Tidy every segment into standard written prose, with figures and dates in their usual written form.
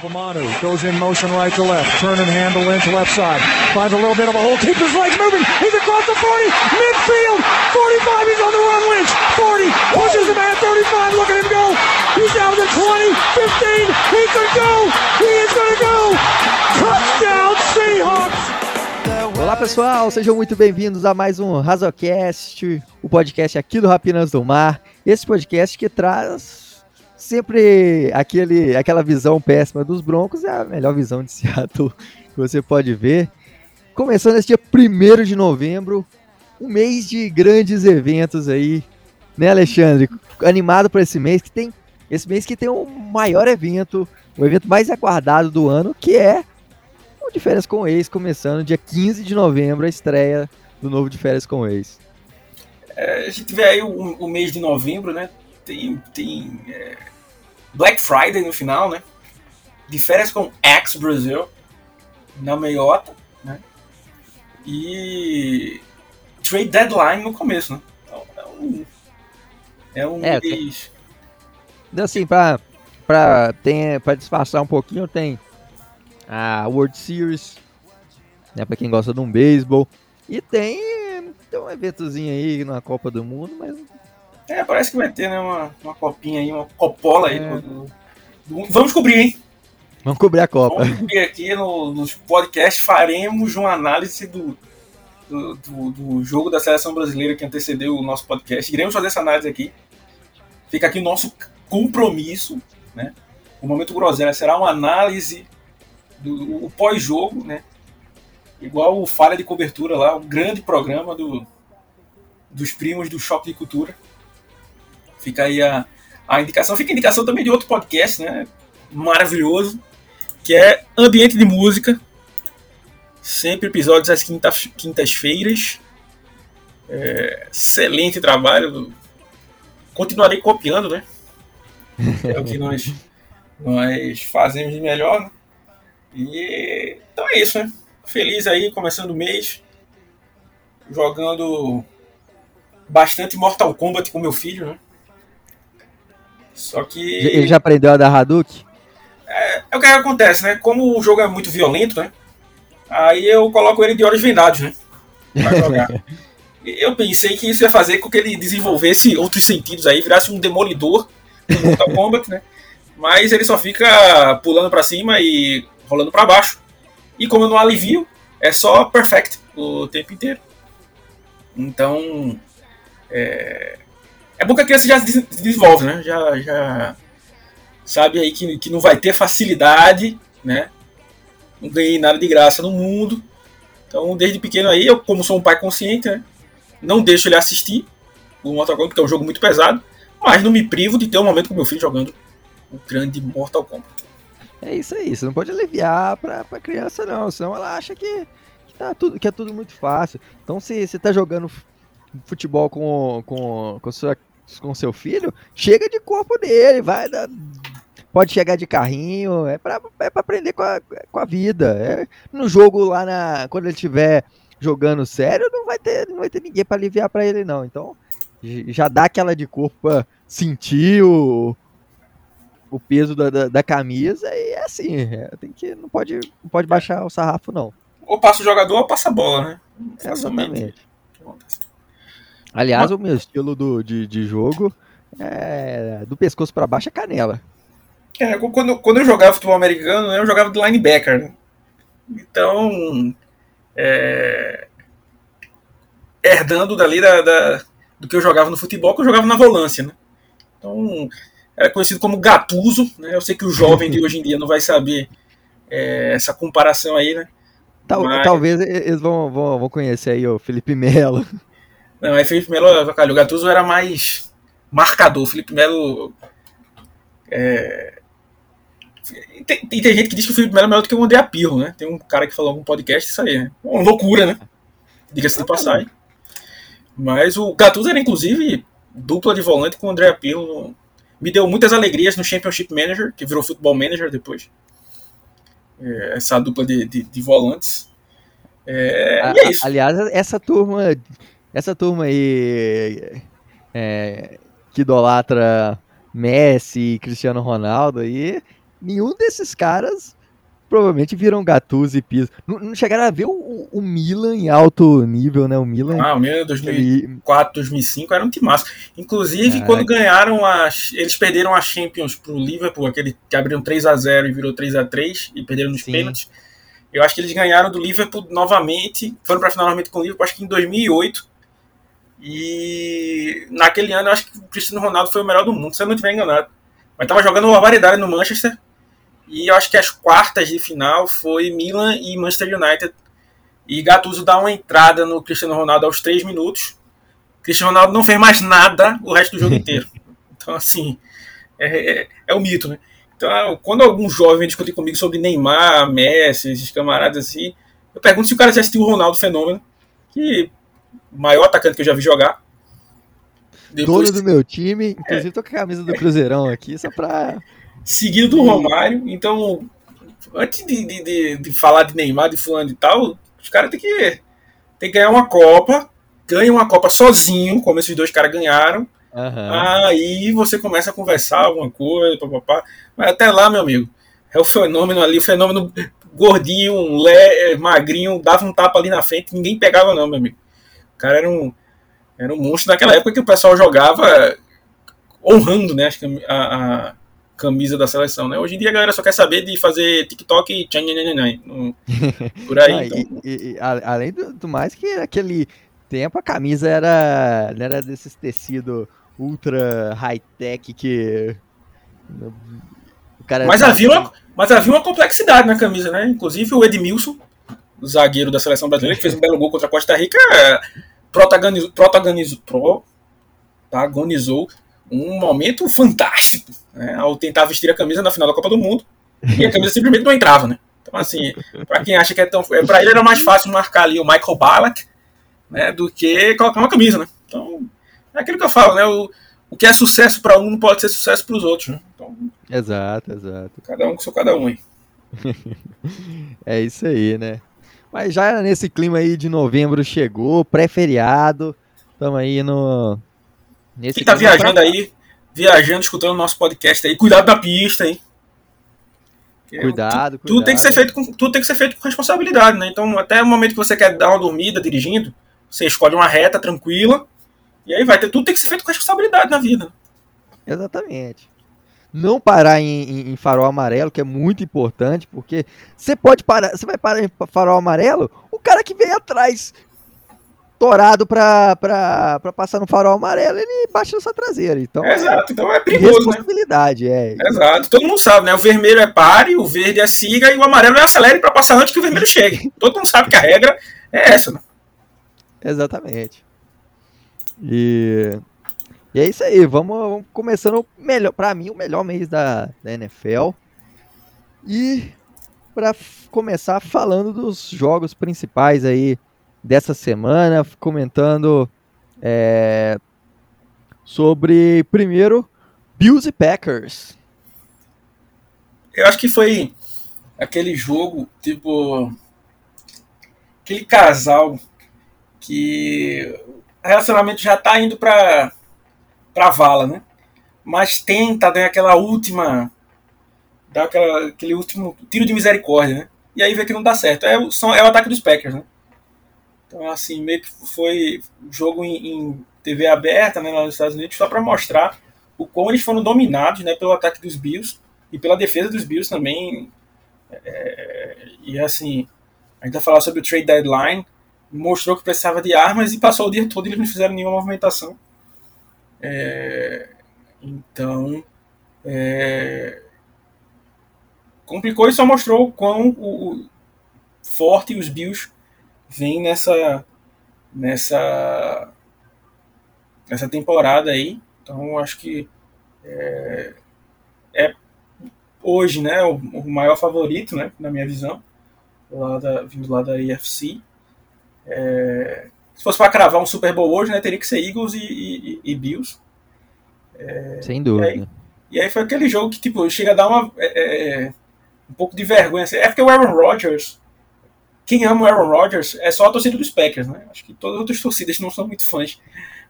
Hillmanu goes in motion right to left, turn and handle into left side, finds a little bit of a hole, keeps his legs moving, he's across the 40, midfield, 45, he's on the run, Lynch, 40, pushes him at 35, look at him go, he's down to 20, 15, he could go, he is going to go, touchdown Seahawks! Olá pessoal, sejam muito bem-vindos a mais um RazoCast, o podcast aqui do Rapinas do Mar, esse podcast que traz... sempre aquela visão péssima dos Broncos é a melhor visão de Seattle que você pode ver. Começando esse dia 1º de novembro, um mês de grandes eventos aí, né Alexandre? Animado para esse mês que tem o maior evento, o evento mais aguardado do ano, que é o de Férias com o Ex, começando dia 15 de novembro, a estreia do novo de Férias com o Ex. É, a gente vê aí o mês de novembro, né? Tem Black Friday no final, né? De Férias com Ex Brasil, na meiota, né? E Trade Deadline no começo, né? É um mês... Então, assim, pra disfarçar um pouquinho, tem a World Series, né? Pra quem gosta de um beisebol. E tem um eventozinho aí na Copa do Mundo, mas... é, parece que vai ter, né, uma copinha aí, uma copola aí. Vamos cobrir, hein? Vamos cobrir a Copa. Vamos cobrir aqui nos podcasts, faremos uma análise do jogo da seleção brasileira que antecedeu o nosso podcast. Iremos fazer essa análise aqui. Fica aqui o nosso compromisso, né? O Momento Groselha será uma análise do pós-jogo, né? Igual o Falha de Cobertura lá, um grande programa dos primos do Choque de Cultura. Fica aí a indicação. Fica a indicação também de outro podcast, né? Maravilhoso, que é Ambiente de Música. Sempre episódios às quintas-feiras. Excelente trabalho. Continuarei copiando, né? É o que nós fazemos de melhor. E então é isso, né? Feliz aí, começando o mês. Jogando bastante Mortal Kombat com meu filho, né? Só que... ele já aprendeu a dar Hadouken? É o que acontece, né? Como o jogo é muito violento, né? Aí eu coloco ele de olhos vendados, né? Pra jogar. Eu pensei que isso ia fazer com que ele desenvolvesse outros sentidos aí, virasse um demolidor no Mortal Kombat, né? Mas ele só fica pulando pra cima e rolando pra baixo. E como eu não alivio, é só perfect o tempo inteiro. Então... É bom que a criança já se desenvolve, né? Já sabe aí que não vai ter facilidade, né? Não ganhei nada de graça no mundo. Então, desde pequeno aí, eu, como sou um pai consciente, né? Não deixo ele assistir o Mortal Kombat, que é um jogo muito pesado, mas não me privo de ter um momento com meu filho jogando o grande Mortal Kombat. É isso aí, você não pode aliviar pra criança, não. Senão ela acha que é tudo muito fácil. Então, se você tá jogando futebol com seu filho, chega de corpo nele, pode chegar de carrinho, é pra aprender com a vida. No jogo lá, quando ele estiver jogando sério, não vai ter ninguém para aliviar para ele não, então já dá aquela de corpo pra sentir o peso da camisa, e é assim, não pode baixar o sarrafo não. Ou passa o jogador ou passa a bola, né? Exatamente. Aliás, o meu estilo de jogo é do pescoço pra baixo é canela. Quando eu jogava futebol americano, eu jogava de linebacker, né? Então, herdando dali do que eu jogava no futebol, que eu jogava na volância, né? Então, era conhecido como Gattuso, né? Eu sei que o jovem de hoje em dia não vai saber essa comparação aí, né? Talvez eles vão conhecer aí o Felipe Melo. Não, aí Felipe Melo, o Gattuso era mais marcador. O Felipe Melo... Tem gente que diz que o Felipe Melo é melhor do que o Andrea Pirlo, né? Tem um cara que falou em algum podcast isso aí, né? Uma loucura, né? Diga-se de passagem. Mas o Gattuso era, inclusive, dupla de volante com o Andrea Pirlo. Me deu muitas alegrias no Championship Manager, que virou Football Manager depois. Essa dupla de volantes. E é isso. Aliás, essa turma aí que idolatra Messi e Cristiano Ronaldo aí, nenhum desses caras provavelmente viram Gattuso e Pirlo. Não chegaram a ver o Milan em alto nível, né? O Milan... Ah, o Milan em 2004, 2005 era um timaço. Inclusive, quando ganharam eles perderam a Champions pro Liverpool, aquele que abriram 3-0 e virou 3-3 e perderam nos pênaltis. Eu acho que eles ganharam do Liverpool novamente, foram pra final novamente com o Liverpool, acho que em 2008. E naquele ano eu acho que o Cristiano Ronaldo foi o melhor do mundo, se eu não estiver enganado. Mas tava jogando uma variedade no Manchester. E eu acho que as quartas de final foi Milan e Manchester United. E Gattuso dá uma entrada no Cristiano Ronaldo aos 3 minutos. O Cristiano Ronaldo não fez mais nada o resto do jogo inteiro. Então, assim, é um mito, né? Então, quando algum jovem discutir comigo sobre Neymar, Messi, esses camaradas assim, eu pergunto se o cara já assistiu o Ronaldo Fenômeno, que é o maior atacante que eu já vi jogar. Depois... Todo do meu time, inclusive tô com a camisa do Cruzeirão aqui, só pra... Seguido do Romário. Então, antes de falar de Neymar, de fulano e tal, os caras têm que ganhar uma Copa, ganham uma Copa sozinho, como esses dois caras ganharam. Uhum. Aí você começa a conversar alguma coisa, papapá. Mas até lá, meu amigo, é o fenômeno ali, o fenômeno gordinho, magrinho, dava um tapa ali na frente, ninguém pegava não, meu amigo. O cara era um monstro naquela época que o pessoal jogava honrando, né, acho que a camisa da seleção, né? Hoje em dia a galera só quer saber de fazer TikTok e tchan, por aí. Não, então. Além do mais que aquele tempo a camisa era desses tecidos ultra high-tech que o cara... Mas havia uma complexidade na camisa, né? Inclusive o Edmilson, o zagueiro da seleção brasileira, que fez um belo gol contra a Costa Rica, protagonizou um momento fantástico, né, ao tentar vestir a camisa na final da Copa do Mundo, e a camisa simplesmente não entrava, né? Então, assim, pra quem acha que é tão... Pra ele era mais fácil marcar ali o Michael Ballack, né, do que colocar uma camisa, né? Então, é aquilo que eu falo, né? O que é sucesso pra um não pode ser sucesso pros outros, né? Então, exato. Cada um com seu cada um, hein? É isso aí, né? Mas já nesse clima aí de novembro chegou, pré-feriado, estamos aí no... Quem tá viajando, escutando o nosso podcast aí, cuidado da pista, hein? Cuidado. Tudo tem que ser feito com responsabilidade, né? Então, até o momento que você quer dar uma dormida dirigindo, você escolhe uma reta tranquila, e aí tudo tem que ser feito com responsabilidade na vida. Exatamente. Não parar em farol amarelo, que é muito importante, porque você pode parar, você vai parar em farol amarelo, o cara que vem atrás torado pra passar no farol amarelo, ele bate na sua traseira. Então, exato, então é perigoso, responsabilidade, né? Exato, todo mundo sabe, né? O vermelho é pare, o verde é siga e o amarelo é acelere pra passar antes que o vermelho chegue. Todo mundo sabe que a regra é essa, né? Exatamente. E é isso aí, vamos começando pra mim, o melhor mês da NFL. E pra começar falando dos jogos principais aí dessa semana, comentando sobre, primeiro, Bills e Packers. Eu acho que foi aquele jogo, tipo, aquele casal que o relacionamento já tá indo pra vala, né? Mas tenta dar aquele último tiro de misericórdia, né? E aí vê que não dá certo. É o ataque dos Packers, né? Então, assim, meio que foi jogo em TV aberta, né, lá nos Estados Unidos, só para mostrar o como eles foram dominados, né, pelo ataque dos Bills e pela defesa dos Bills também. E, assim, ainda falar sobre o Trade Deadline, mostrou que precisava de armas e passou o dia todo e eles não fizeram nenhuma movimentação. Então, complicou e só mostrou o quão forte os Bills vem nessa temporada aí. Então, acho que hoje, né, o maior favorito, né, na minha visão, vindo lá da AFC. Se fosse para cravar um Super Bowl hoje, né, teria que ser Eagles e Bills. Sem dúvida. E aí foi aquele jogo que, tipo, chega a dar um pouco de vergonha. É porque o Aaron Rodgers... Quem ama o Aaron Rodgers é só a torcida dos Packers, né? Acho que todas as outras torcidas não são muito fãs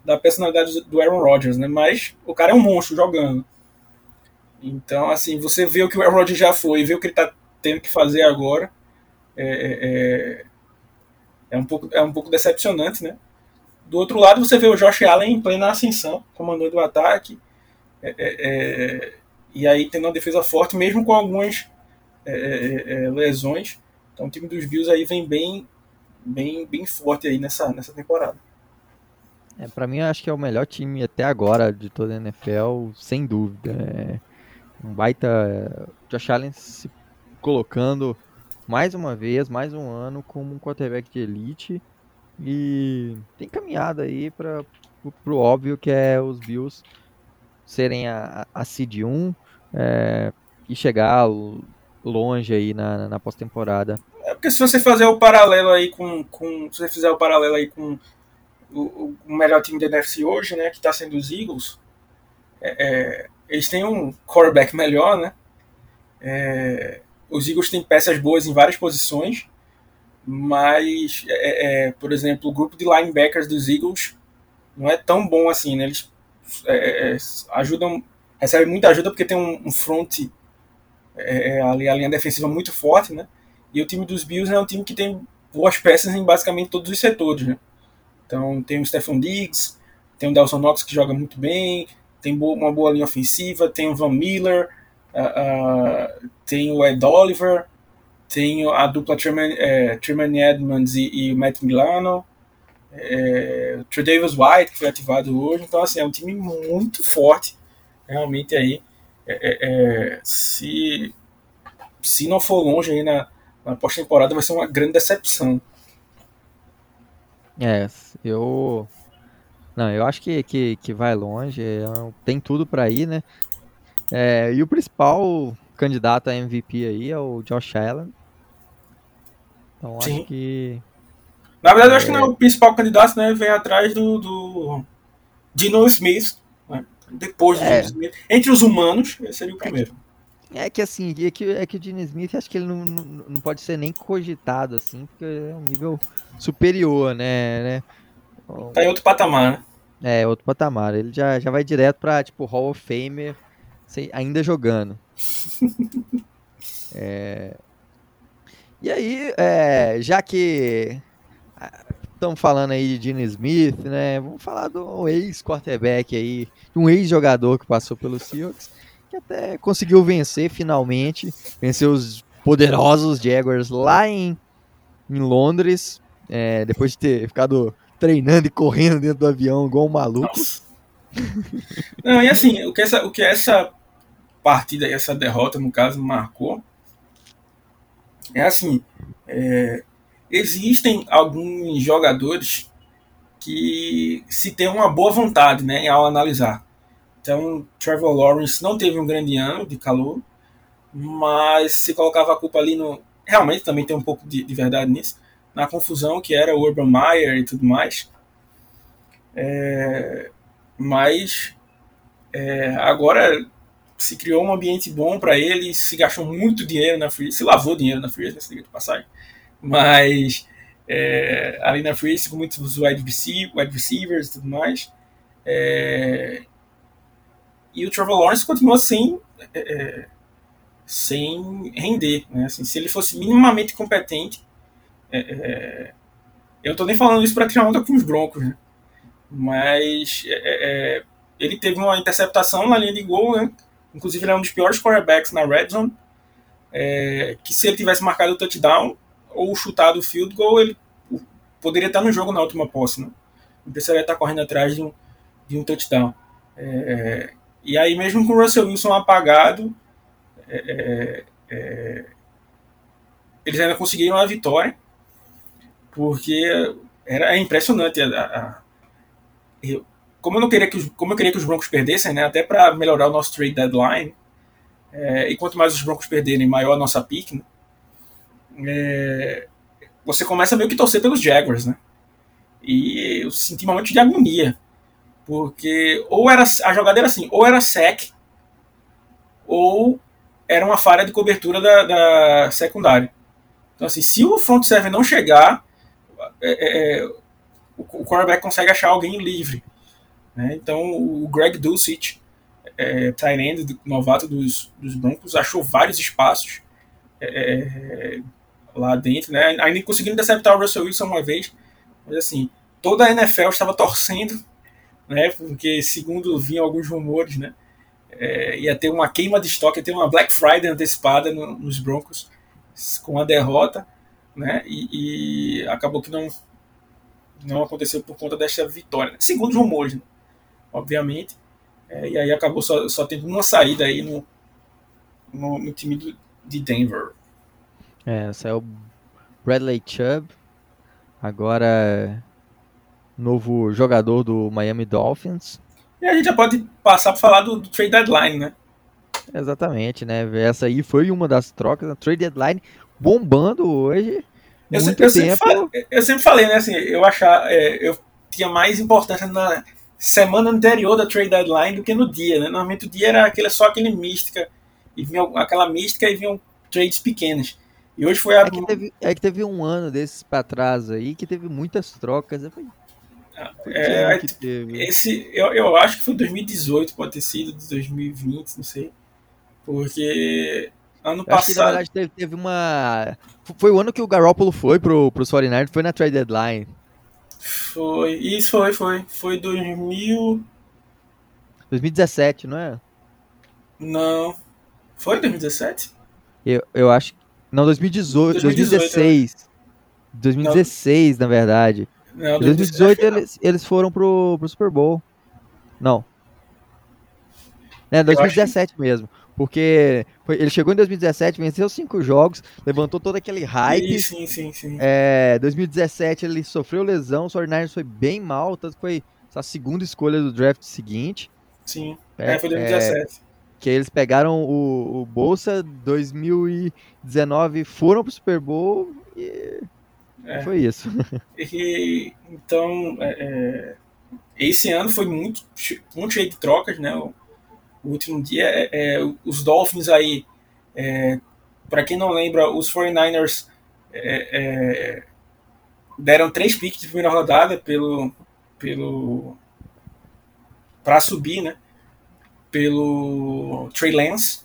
da personalidade do Aaron Rodgers, né? Mas o cara é um monstro jogando. Então, assim, você vê o que o Aaron Rodgers já foi, vê o que ele está tendo que fazer agora, é um pouco decepcionante, né? Do outro lado, você vê o Josh Allen em plena ascensão, comandando o ataque, e aí tendo uma defesa forte, mesmo com algumas lesões. Então o time dos Bills aí vem bem forte aí nessa temporada. Para mim, eu acho que é o melhor time até agora de toda a NFL, sem dúvida. Um baita Josh Allen se colocando mais uma vez, mais um ano, como um quarterback de elite. E tem caminhada aí para o óbvio, que é os Bills serem a seed 1 e chegar longe aí na pós-temporada. É porque se você fizer o paralelo aí com o melhor time da NFC hoje, né, que está sendo os Eagles, eles têm um quarterback melhor, né? Os Eagles têm peças boas em várias posições. Mas, por exemplo, o grupo de linebackers dos Eagles não é tão bom assim, né? Eles recebem muita ajuda porque tem um front, a linha defensiva muito forte, né? E o time dos Bills é um time que tem boas peças em basicamente todos os setores, né? Então tem o Stephon Diggs, tem o Dawson Knox, que joga muito bem, tem uma boa linha ofensiva, tem o Von Miller, tem o Ed Oliver, tem a dupla Tremaine Edmonds e o Matt Milano, o Tre'Davious White, que foi ativado hoje. Então, assim, é um time muito forte, realmente, aí. Se não for longe aí na pós-temporada, vai ser uma grande decepção. Eu acho que vai longe, tem tudo para ir, né? E o principal candidato a MVP aí é o Josh Allen. Então, acho Sim. que... Na verdade, eu acho que não é o principal candidato, né? Vem atrás do Dino Smith, né? Depois do Dino Smith. Entre os humanos, esse seria o primeiro. É que o Dino Smith, acho que ele não pode ser nem cogitado, assim, porque é um nível superior, né? Tá em outro patamar, né? Outro patamar. Ele já vai direto pra, tipo, Hall of Famer, ainda jogando. E aí, já que estamos falando aí de Dino Smith, né, vamos falar do ex-quarterback aí, um ex-jogador que passou pelo Seahawks, que até conseguiu vencer finalmente, venceu os poderosos Jaguars lá em Londres, depois de ter ficado treinando e correndo dentro do avião igual um maluco. Não, e assim, o que essa partida, essa derrota, no caso, marcou, existem alguns jogadores que se tem uma boa vontade, né, ao analisar. Então, Trevor Lawrence não teve um grande ano de calor, mas se colocava a culpa ali no... Realmente também tem um pouco de verdade nisso, na confusão que era o Urban Meyer e tudo mais. Mas agora se criou um ambiente bom para ele, se gastou muito dinheiro na Frears, se lavou dinheiro na Frears, nessa liga de passagem, mas ali na Frears, com muitos wide receivers e tudo mais, e o Trevor Lawrence continua sem render, né? Assim, se ele fosse minimamente competente, eu não estou nem falando isso para tirar onda com os Broncos, né? Mas ele teve uma interceptação na linha de gol, né? Inclusive ele é um dos piores quarterbacks na red zone, que se ele tivesse marcado o touchdown ou chutado o field goal, ele poderia estar no jogo na última posse, né? Não precisaria estar correndo atrás de um touchdown. E aí, mesmo com o Russell Wilson apagado, eles ainda conseguiram a vitória, porque era impressionante como eu queria que os Broncos perdessem, né, até para melhorar o nosso trade deadline, e quanto mais os Broncos perderem, maior a nossa pick, né, você começa meio que torcer pelos Jaguars, né, e eu senti um momento de agonia, porque ou era a jogada era assim, ou era sec, ou era uma falha de cobertura da secundária. Então, assim, se o front seven não chegar, o quarterback consegue achar alguém livre, né? Então o Greg Dulcich tight end do novato dos Broncos, achou vários espaços lá dentro, né? Ainda conseguindo interceptar o Russell Wilson uma vez, mas assim, toda a NFL estava torcendo, né? Porque segundo vinham alguns rumores, né? Ia ter uma queima de estoque, ia ter uma Black Friday antecipada nos Broncos com a derrota, né? E acabou que não aconteceu por conta dessa vitória, né? Segundo os rumores, né? Obviamente. E aí acabou só tendo uma saída aí no time de Denver. Saiu Bradley Chubb, agora novo jogador do Miami Dolphins. E a gente já pode passar para falar do Trade Deadline, né? Exatamente, né? Essa aí foi uma das trocas, a Trade Deadline bombando hoje. Eu sempre falei, né? Assim, eu tinha mais importância na semana anterior da Trade Deadline do que no dia, né? Normalmente o dia era só aquele mística, e vinha aquela mística e vinham trades pequenos. E hoje foi que teve um ano desses para trás aí que teve muitas trocas. Eu acho que foi 2018, pode ter sido, de 2020, não sei. Porque ano passado. Que, na verdade, teve uma. Foi o ano que o Garoppolo foi pro 49ers, foi na Trade Deadline. Foi. Isso foi. Foi 2017, não é? Não. Foi 2017? Eu acho. Não, 2016. 2016, não. Na verdade. Em 2018 eles foram pro Super Bowl. Não. 2017 mesmo. Porque ele chegou em 2017, venceu 5 jogos, levantou todo aquele hype. Sim. 2017 ele sofreu lesão, o 49ers foi bem mal, tanto que foi a segunda escolha do draft seguinte. Sim, foi 2017. Que eles pegaram o Bolsa 2019, foram pro Super Bowl e... Foi isso. Então, esse ano foi muito cheio de trocas, né? O último dia, os Dolphins aí, para quem não lembra, os 49ers deram 3 piques de primeira rodada para subir, né? Pelo Trey Lance.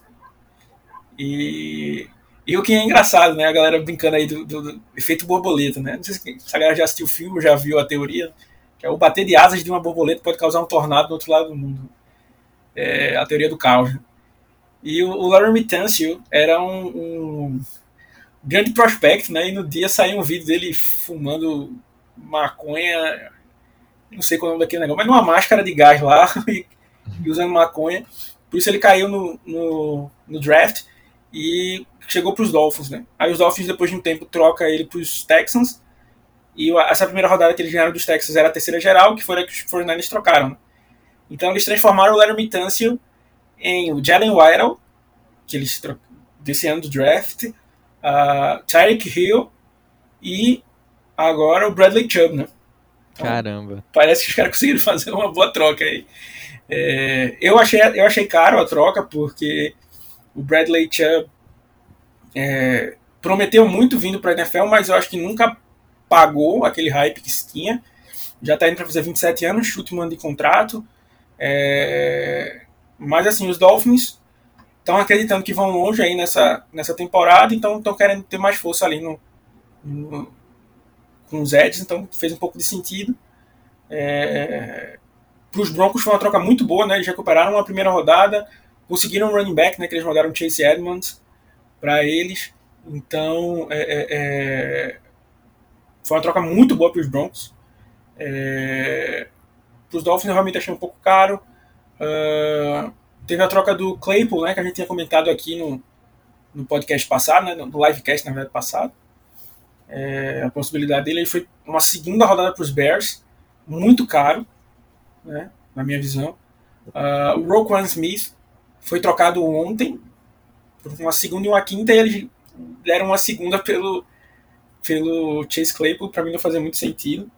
E o que é engraçado, né? A galera brincando aí do efeito borboleta, né? Não sei se a galera já assistiu o filme, já viu a teoria, que é o bater de asas de uma borboleta pode causar um tornado do outro lado do mundo. A teoria do caos. E o Laramie Tunsil era um grande prospecto, né? E no dia saiu um vídeo dele fumando maconha, não sei qual é o nome daquele negócio, mas numa máscara de gás lá e usando maconha. Por isso ele caiu no draft e chegou para os Dolphins, né? Aí os Dolphins, depois de um tempo, troca ele para os Texans. E essa primeira rodada que eles ganharam dos Texans era a terceira geral, que foi a que os 49ers trocaram, né? Então eles transformaram o Laramie Tunsil em o Jalen Waddle, que eles desse ano do draft, Tyreek Hill e agora o Bradley Chubb, né? Então, caramba. Parece que os caras conseguiram fazer uma boa troca aí. Eu achei caro a troca, porque o Bradley Chubb prometeu muito vindo para a NFL, mas eu acho que nunca pagou aquele hype que se tinha. Já está indo para fazer 27 anos, último ano de contrato. Mas assim, os Dolphins estão acreditando que vão longe aí nessa temporada, então estão querendo ter mais força ali com os Eds, então fez um pouco de sentido. Para os Broncos foi uma troca muito boa, né? Eles recuperaram a primeira rodada, conseguiram um running back, né, que eles rodaram Chase Edmonds para eles, então foi uma troca muito boa para os Broncos. Para os Dolphins eu realmente achei um pouco caro. Teve a troca do Claypool, né, que a gente tinha comentado aqui no podcast passado, né, no livecast, na verdade, passado. A possibilidade dele foi uma segunda rodada para os Bears, muito caro, né, na minha visão. O Roquan Smith foi trocado ontem por uma segunda e uma quinta, e eles deram uma segunda pelo Chase Claypool. Para mim não fazia muito sentido.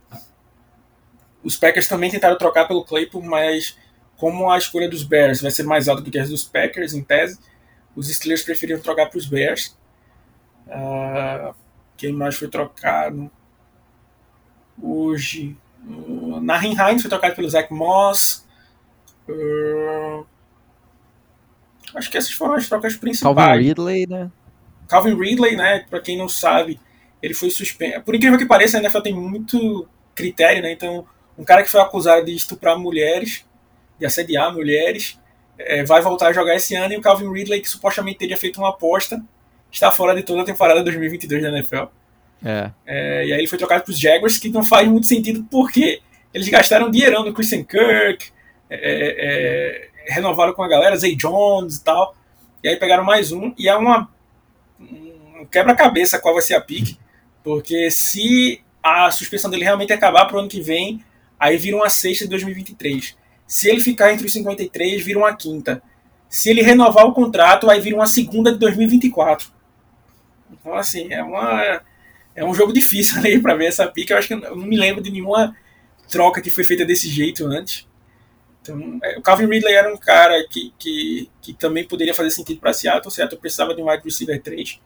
Os Packers também tentaram trocar pelo Claypool, mas como a escolha dos Bears vai ser mais alta do que a dos Packers, em tese, os Steelers preferiram trocar para os Bears. Quem mais foi trocado hoje? Nahin Hines foi trocado pelo Zach Moss. Acho que essas foram as trocas principais. Calvin Ridley, né? Pra quem não sabe, ele foi suspenso. Por incrível que pareça, a NFL tem muito critério, né? Então, um cara que foi acusado de estuprar mulheres, de assediar mulheres, vai voltar a jogar esse ano, e o Calvin Ridley, que supostamente teria feito uma aposta, está fora de toda a temporada 2022 da NFL. E aí ele foi trocado para os Jaguars, que não faz muito sentido, porque eles gastaram dinheirão no Christian Kirk, renovaram com a galera, Zay Jones e tal, e aí pegaram mais um, e é um quebra-cabeça qual vai ser a pick, porque se a suspensão dele realmente acabar para o ano que vem, aí vira uma sexta de 2023. Se ele ficar entre os 53, vira uma quinta. Se ele renovar o contrato, aí vira uma segunda de 2024. Então, assim, é um jogo difícil ali para ver essa pique. Eu acho que eu não me lembro de nenhuma troca que foi feita desse jeito antes. Então, o Calvin Ridley era um cara que também poderia fazer sentido para Seattle. Seattle precisava de um wide receiver 3.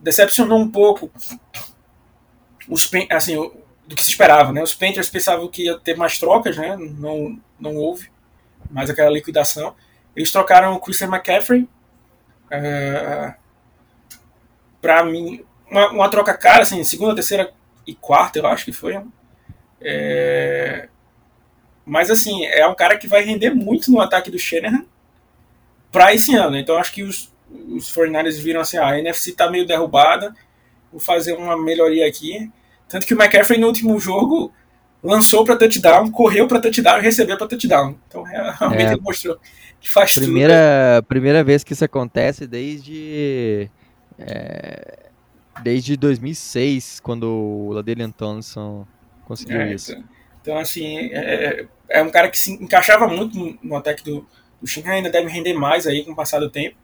Decepcionou um pouco do que se esperava, né? Os Panthers pensavam que ia ter mais trocas, né? Não houve mais aquela liquidação. Eles trocaram o Christian McCaffrey. Para mim, uma troca cara, assim, segunda, terceira e quarta, eu acho que foi. Mas, assim, é um cara que vai render muito no ataque do Shanahan para esse ano. Então, acho que os 49ers viram assim, a NFC tá meio derrubada, vou fazer uma melhoria aqui. Tanto que o McCaffrey, no último jogo, lançou para touchdown, correu para touchdown e recebeu para touchdown. Então, realmente, ele mostrou que faz tudo. Primeira vez que isso acontece desde 2006, quando o LaDainian Tomlinson conseguiu isso. Então, assim, é um cara que se encaixava muito no ataque do Shanahan, ainda deve render mais aí com o passar do tempo.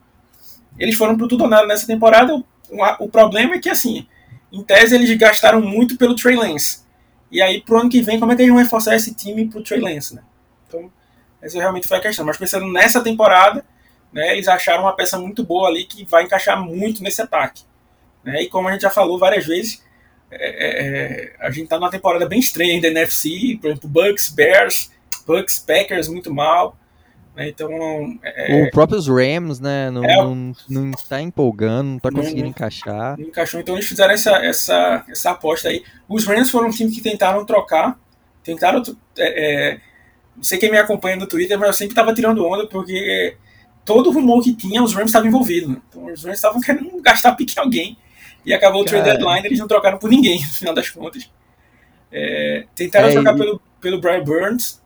Eles foram pro tudo ou nada nessa temporada. O problema é que, assim, em tese, eles gastaram muito pelo Trey Lance. E aí, pro ano que vem, como é que eles vão reforçar esse time pro Trey Lance, né? Então, essa realmente foi a questão. Mas pensando nessa temporada, né, eles acharam uma peça muito boa ali que vai encaixar muito nesse ataque. Né? E como a gente já falou várias vezes, a gente tá numa temporada bem estranha da NFC, por exemplo, Bucks, Packers, muito mal. Então, o próprio Rams, né, não está empolgando, não está conseguindo encaixar. Não encaixou, então eles fizeram essa aposta aí. Os Rams foram um time que tentaram trocar. Não sei quem me acompanha no Twitter, mas eu sempre estava tirando onda, porque todo rumor que tinha, os Rams estavam envolvidos. Né? Então, os Rams estavam querendo gastar pique em alguém. E acabou o Trade Deadline, eles não trocaram por ninguém, no final das contas. Tentaram trocar pelo Brian Burns,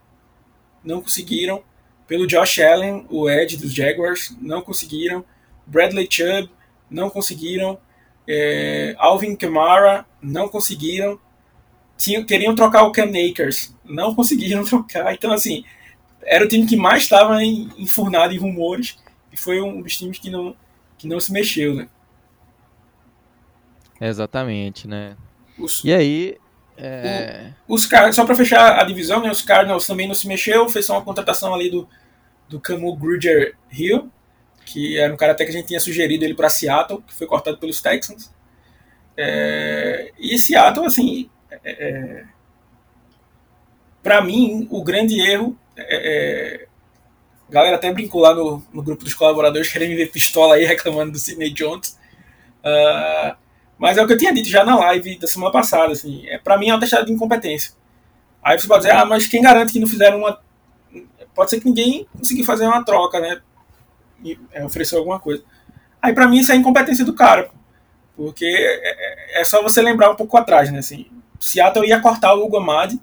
não conseguiram. Pelo Josh Allen, o Edge dos Jaguars, não conseguiram. Bradley Chubb, não conseguiram. Alvin Kamara, não conseguiram. Queriam trocar o Cam Akers, não conseguiram trocar. Então, assim, era o time que mais estava enfurnado em rumores e foi um dos times que não se mexeu, né? Exatamente, né? E aí... só para fechar a divisão, né, os Cardinals também não se mexeu, fez só uma contratação ali do Camo Grugier Hill, que era um cara até que a gente tinha sugerido ele para Seattle, que foi cortado pelos Texans. E Seattle, assim, para mim, o grande erro, a galera até brincou lá no grupo dos colaboradores querendo me ver pistola aí reclamando do Sidney Jones. Mas é o que eu tinha dito já na live da semana passada, assim, pra mim é um atestado de incompetência. Aí você pode dizer, mas quem garante que não fizeram uma... Pode ser que ninguém conseguiu fazer uma troca, né? E ofereceu alguma coisa. Aí pra mim isso é a incompetência do cara, porque é só você lembrar um pouco atrás, né? Assim, Seattle ia cortar o Ugo Amadi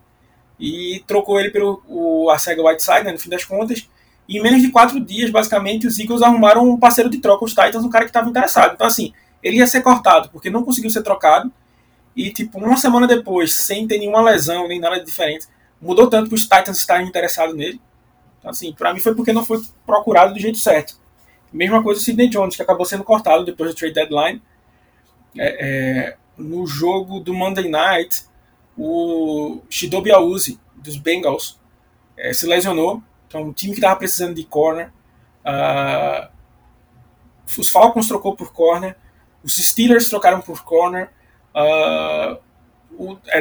e trocou ele pelo Arcega Whiteside, né? No fim das contas. E em menos de 4 dias, basicamente, os Eagles arrumaram um parceiro de troca, os Titans, um cara que tava interessado. Então, assim... Ele ia ser cortado, porque não conseguiu ser trocado. E, tipo, uma semana depois, sem ter nenhuma lesão, nem nada diferente, mudou tanto que os Titans estarem interessados nele. Então, assim, pra mim foi porque não foi procurado do jeito certo. Mesma coisa o Sidney Jones, que acabou sendo cortado depois do Trade Deadline. No jogo do Monday Night, o Chidobe Awuzie, dos Bengals, se lesionou. Então, um time que tava precisando de corner. Os Falcons trocou por corner. Os Steelers trocaram por corner.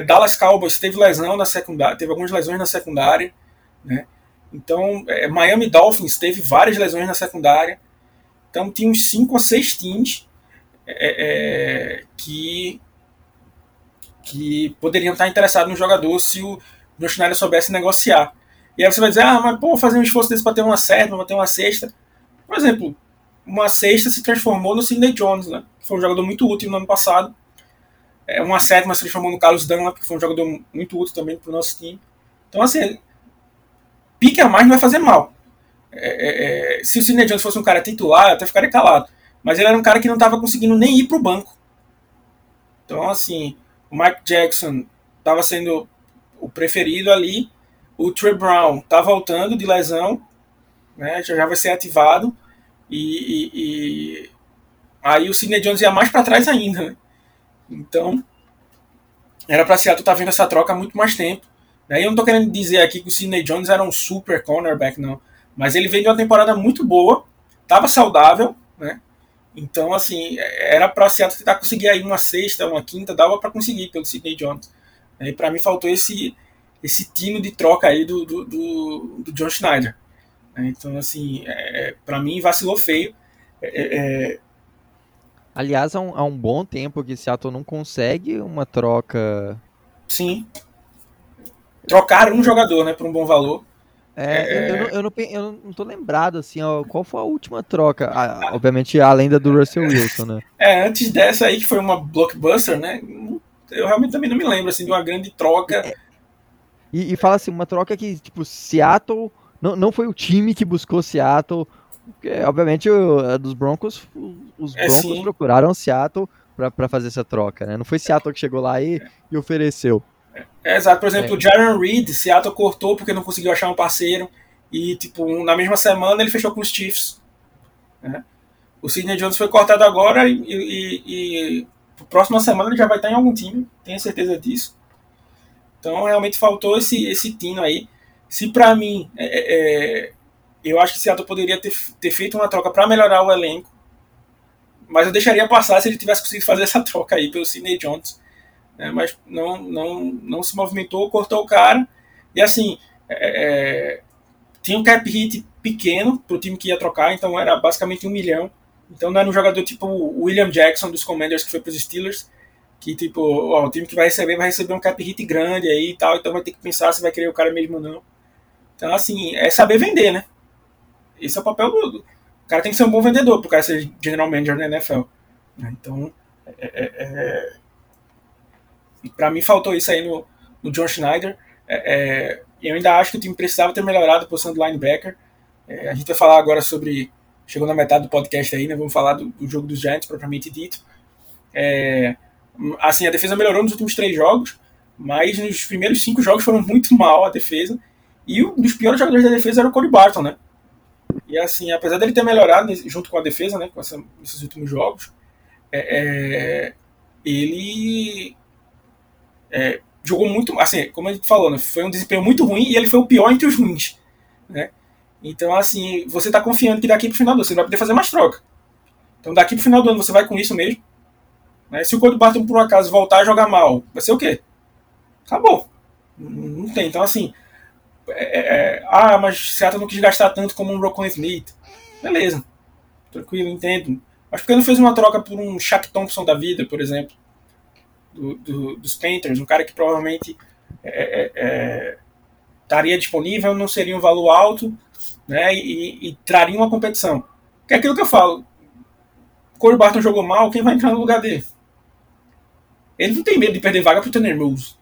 Dallas Cowboys teve lesão na secundária, teve algumas lesões na secundária, né? Então, Miami Dolphins teve várias lesões na secundária. Então, tinha uns 5 a 6 times que poderiam estar interessados no jogador se o Schneider soubesse negociar. E aí você vai dizer, mas pô, fazer um esforço desse para ter uma sétima, para ter uma sexta. Por exemplo, uma sexta se transformou no Sidney Jones, né? Que foi um jogador muito útil no ano passado. Uma sétima se transformou no Carlos Dunlap, que foi um jogador muito útil também para o nosso time. Então, assim, pique a mais não vai fazer mal. Se o Sidney Jones fosse um cara titular, eu até ficaria calado. Mas ele era um cara que não estava conseguindo nem ir para o banco. Então, assim, o Mike Jackson estava sendo o preferido ali. O Trey Brown está voltando de lesão, né, já vai ser ativado. E aí o Sidney Jones ia mais para trás ainda. Né? Então, era para Seattle estar vendo essa troca há muito mais tempo. Né? Eu não estou querendo dizer aqui que o Sidney Jones era um super cornerback, não. Mas ele veio de uma temporada muito boa, estava saudável, né? Então, assim, era para Seattle tentar conseguir aí uma sexta, uma quinta, dava para conseguir pelo Sidney Jones. E para mim faltou esse tino de troca aí do John Schneider. Então, assim, para mim vacilou feio. Aliás, há um bom tempo que Seattle não consegue uma troca... Sim. Trocar um jogador, né, por um bom valor. Eu não tô lembrado, assim, qual foi a última troca. Obviamente, a lenda do Russell Wilson, né? Antes dessa aí, que foi uma blockbuster, né? Eu realmente também não me lembro, assim, de uma grande troca. E fala assim, uma troca que, tipo, Seattle... Não foi o time que buscou Seattle. Porque, obviamente, dos Broncos, os Broncos sim. Procuraram Seattle para fazer essa troca, né? Não foi Seattle que chegou lá e ofereceu. Exato, por exemplo, o Jaron Reed, Seattle cortou porque não conseguiu achar um parceiro e, tipo, na mesma semana ele fechou com os Chiefs, né? O Sidney Jones foi cortado agora e próxima semana ele já vai estar em algum time, tenho certeza disso. Então, realmente faltou esse tino aí. Se pra mim, eu acho que Seattle poderia ter feito uma troca pra melhorar o elenco, mas eu deixaria passar se ele tivesse conseguido fazer essa troca aí pelo Sidney Jones. Mas não se movimentou, cortou o cara. E assim, tinha um cap hit pequeno pro time que ia trocar, então era basicamente $1 milhão. Então não era um jogador tipo o William Jackson dos Commanders que foi pros Steelers, que tipo, ó, o time que vai receber um cap hit grande aí e tal, então vai ter que pensar se vai querer o cara mesmo ou não. Então assim, é saber vender, né? Esse é o papel do... O cara tem que ser um bom vendedor pro cara ser general manager na NFL. Então, pra mim faltou isso aí no John Schneider. Eu ainda acho que o time precisava ter melhorado a posição do linebacker. A gente vai falar agora sobre... Chegou na metade do podcast aí, né? Vamos falar do jogo dos Giants, propriamente dito. Assim, a defesa melhorou nos últimos 3 jogos, mas nos primeiros 5 jogos foram muito mal a defesa. E um dos piores jogadores da defesa era o Cody Barton, né? E assim, apesar dele ter melhorado junto com a defesa, né? Com esses últimos jogos, ele... jogou muito, assim, como a gente falou, né, foi um desempenho muito ruim e ele foi o pior entre os ruins, né? Então, assim, você tá confiando que daqui pro final do ano você não vai poder fazer mais troca. Então, daqui pro final do ano você vai com isso mesmo, né? Se o Cody Barton, por um acaso, voltar a jogar mal, vai ser o quê? Acabou. Não tem. Então, assim, mas o Seattle não quis gastar tanto como um Roquan Smith. Beleza. Tranquilo, entendo. Mas por que não fez uma troca por um Shaq Thompson da vida, por exemplo? Dos Panthers, um cara que provavelmente estaria disponível, não seria um valor alto, né, e traria uma competição. Que é aquilo que eu falo, Corey Barton jogou mal, quem vai entrar no lugar dele? Ele não tem medo de perder vaga pro Tanner Moose,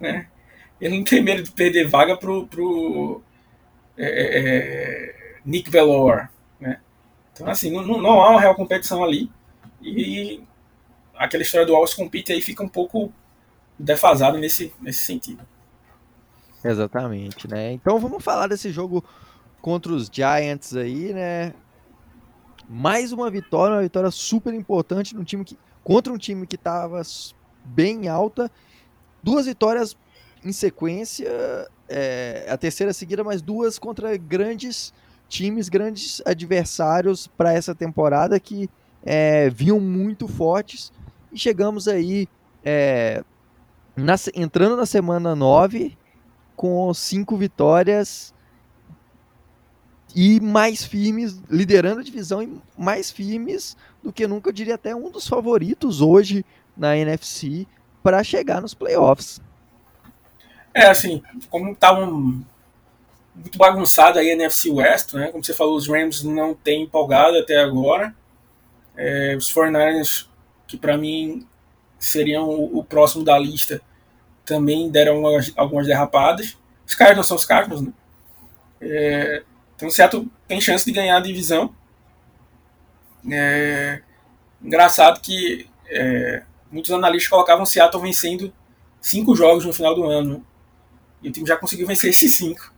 né? Ele não tem medo de perder vaga pro Nick Bellore, né? Então, assim, não há uma real competição ali e aquela história do Alves compete aí fica um pouco defasado nesse sentido. Exatamente, né? Então vamos falar desse jogo contra os Giants aí, né? Mais uma vitória super importante no time contra um time que estava bem alta. 2 vitórias em sequência, a terceira seguida, mas 2 contra grandes times, grandes adversários para essa temporada que vinham muito fortes. E chegamos aí, entrando na semana 9, com 5 vitórias e mais firmes, liderando a divisão e mais firmes do que nunca, eu diria até um dos favoritos hoje na NFC para chegar nos playoffs. É, assim, como tá muito bagunçado aí a NFC West, né? Como você falou, os Rams não têm empolgado até agora. Os 49ers, que para mim seriam o próximo da lista, também deram algumas derrapadas. Os caras não são os caras, né? Então, certo, tem chance de ganhar a divisão. Engraçado que muitos analistas colocavam Seattle vencendo 5 jogos no final do ano, né? E o time já conseguiu vencer esses 5.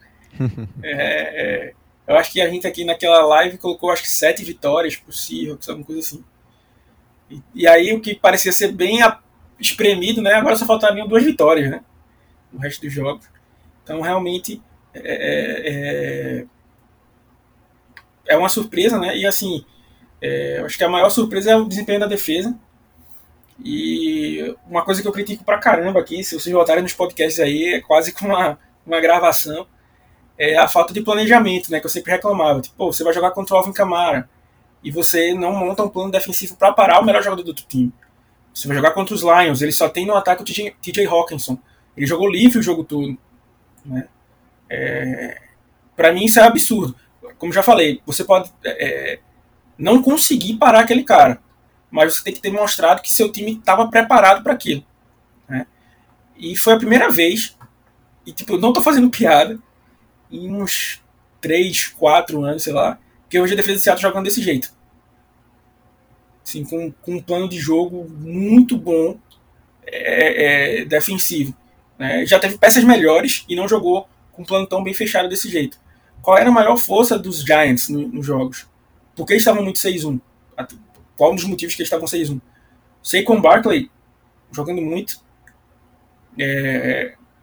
Eu acho que a gente aqui naquela live colocou acho que 7 vitórias pro Seahawks, alguma coisa assim. E aí o que parecia ser bem espremido, né? Agora só faltariam 2 vitórias, né? No resto dos jogos. Então realmente é uma surpresa, né? E assim, eu acho que a maior surpresa é o desempenho da defesa. E uma coisa que eu critico pra caramba aqui, se vocês voltarem nos podcasts aí, é quase com uma gravação, é a falta de planejamento, né? Que eu sempre reclamava. Tipo, você vai jogar contra o Alvin Kamara e você não monta um plano defensivo para parar o melhor jogador do outro time. Você vai jogar contra os Lions, ele só tem no ataque o TJ Hawkinson. Ele jogou livre o jogo todo, né? Para mim isso é absurdo. Como já falei, você pode não conseguir parar aquele cara, mas você tem que ter mostrado que seu time estava preparado para aquilo, né? E foi a primeira vez, e tipo, eu não tô fazendo piada, em uns 3, 4 anos, sei lá, que hoje a defesa do Seattle jogando desse jeito. Assim, com um plano de jogo muito bom, defensivo, né? Já teve peças melhores e não jogou com um plano tão bem fechado desse jeito. Qual era a maior força dos Giants nos jogos? Por que eles estavam muito 6-1? Qual um dos motivos que eles estavam 6-1? Saquon Barkley jogando muito.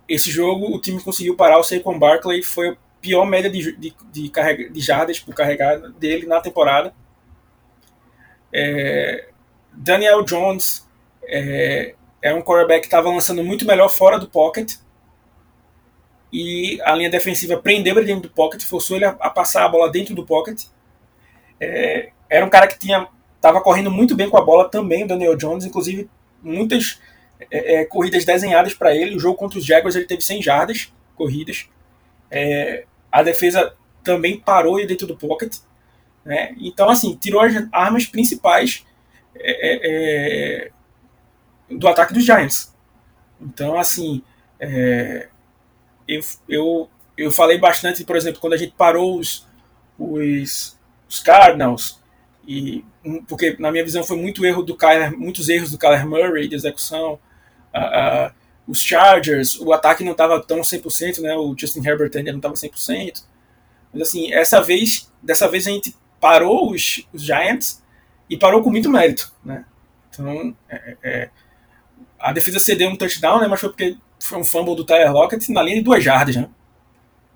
Esse jogo o time conseguiu parar o Saquon Barkley, foi a pior média de jardas por carregada dele na temporada. Daniel Jones é um quarterback que estava lançando muito melhor fora do pocket, e a linha defensiva prendeu ele dentro do pocket, forçou ele a passar a bola dentro do pocket. Era um cara que estava correndo muito bem com a bola também, o Daniel Jones, inclusive muitas corridas desenhadas para ele. O jogo contra os Jaguars ele teve 100 jardas corridas. A defesa também parou ele dentro do pocket, né? Então assim, tirou as armas principais do ataque dos Giants. Então assim, eu falei bastante, por exemplo, quando a gente parou os Cardinals, porque na minha visão foi muitos erros do Kyler Murray de execução. Os Chargers, o ataque não estava tão 100%, né? O Justin Herbert ainda não estava 100%. Mas assim, dessa vez a gente parou os Giants e parou com muito mérito, né? Então, a defesa cedeu um touchdown, né? Mas foi porque foi um fumble do Tyler Lockett na linha de 2 jardas, né?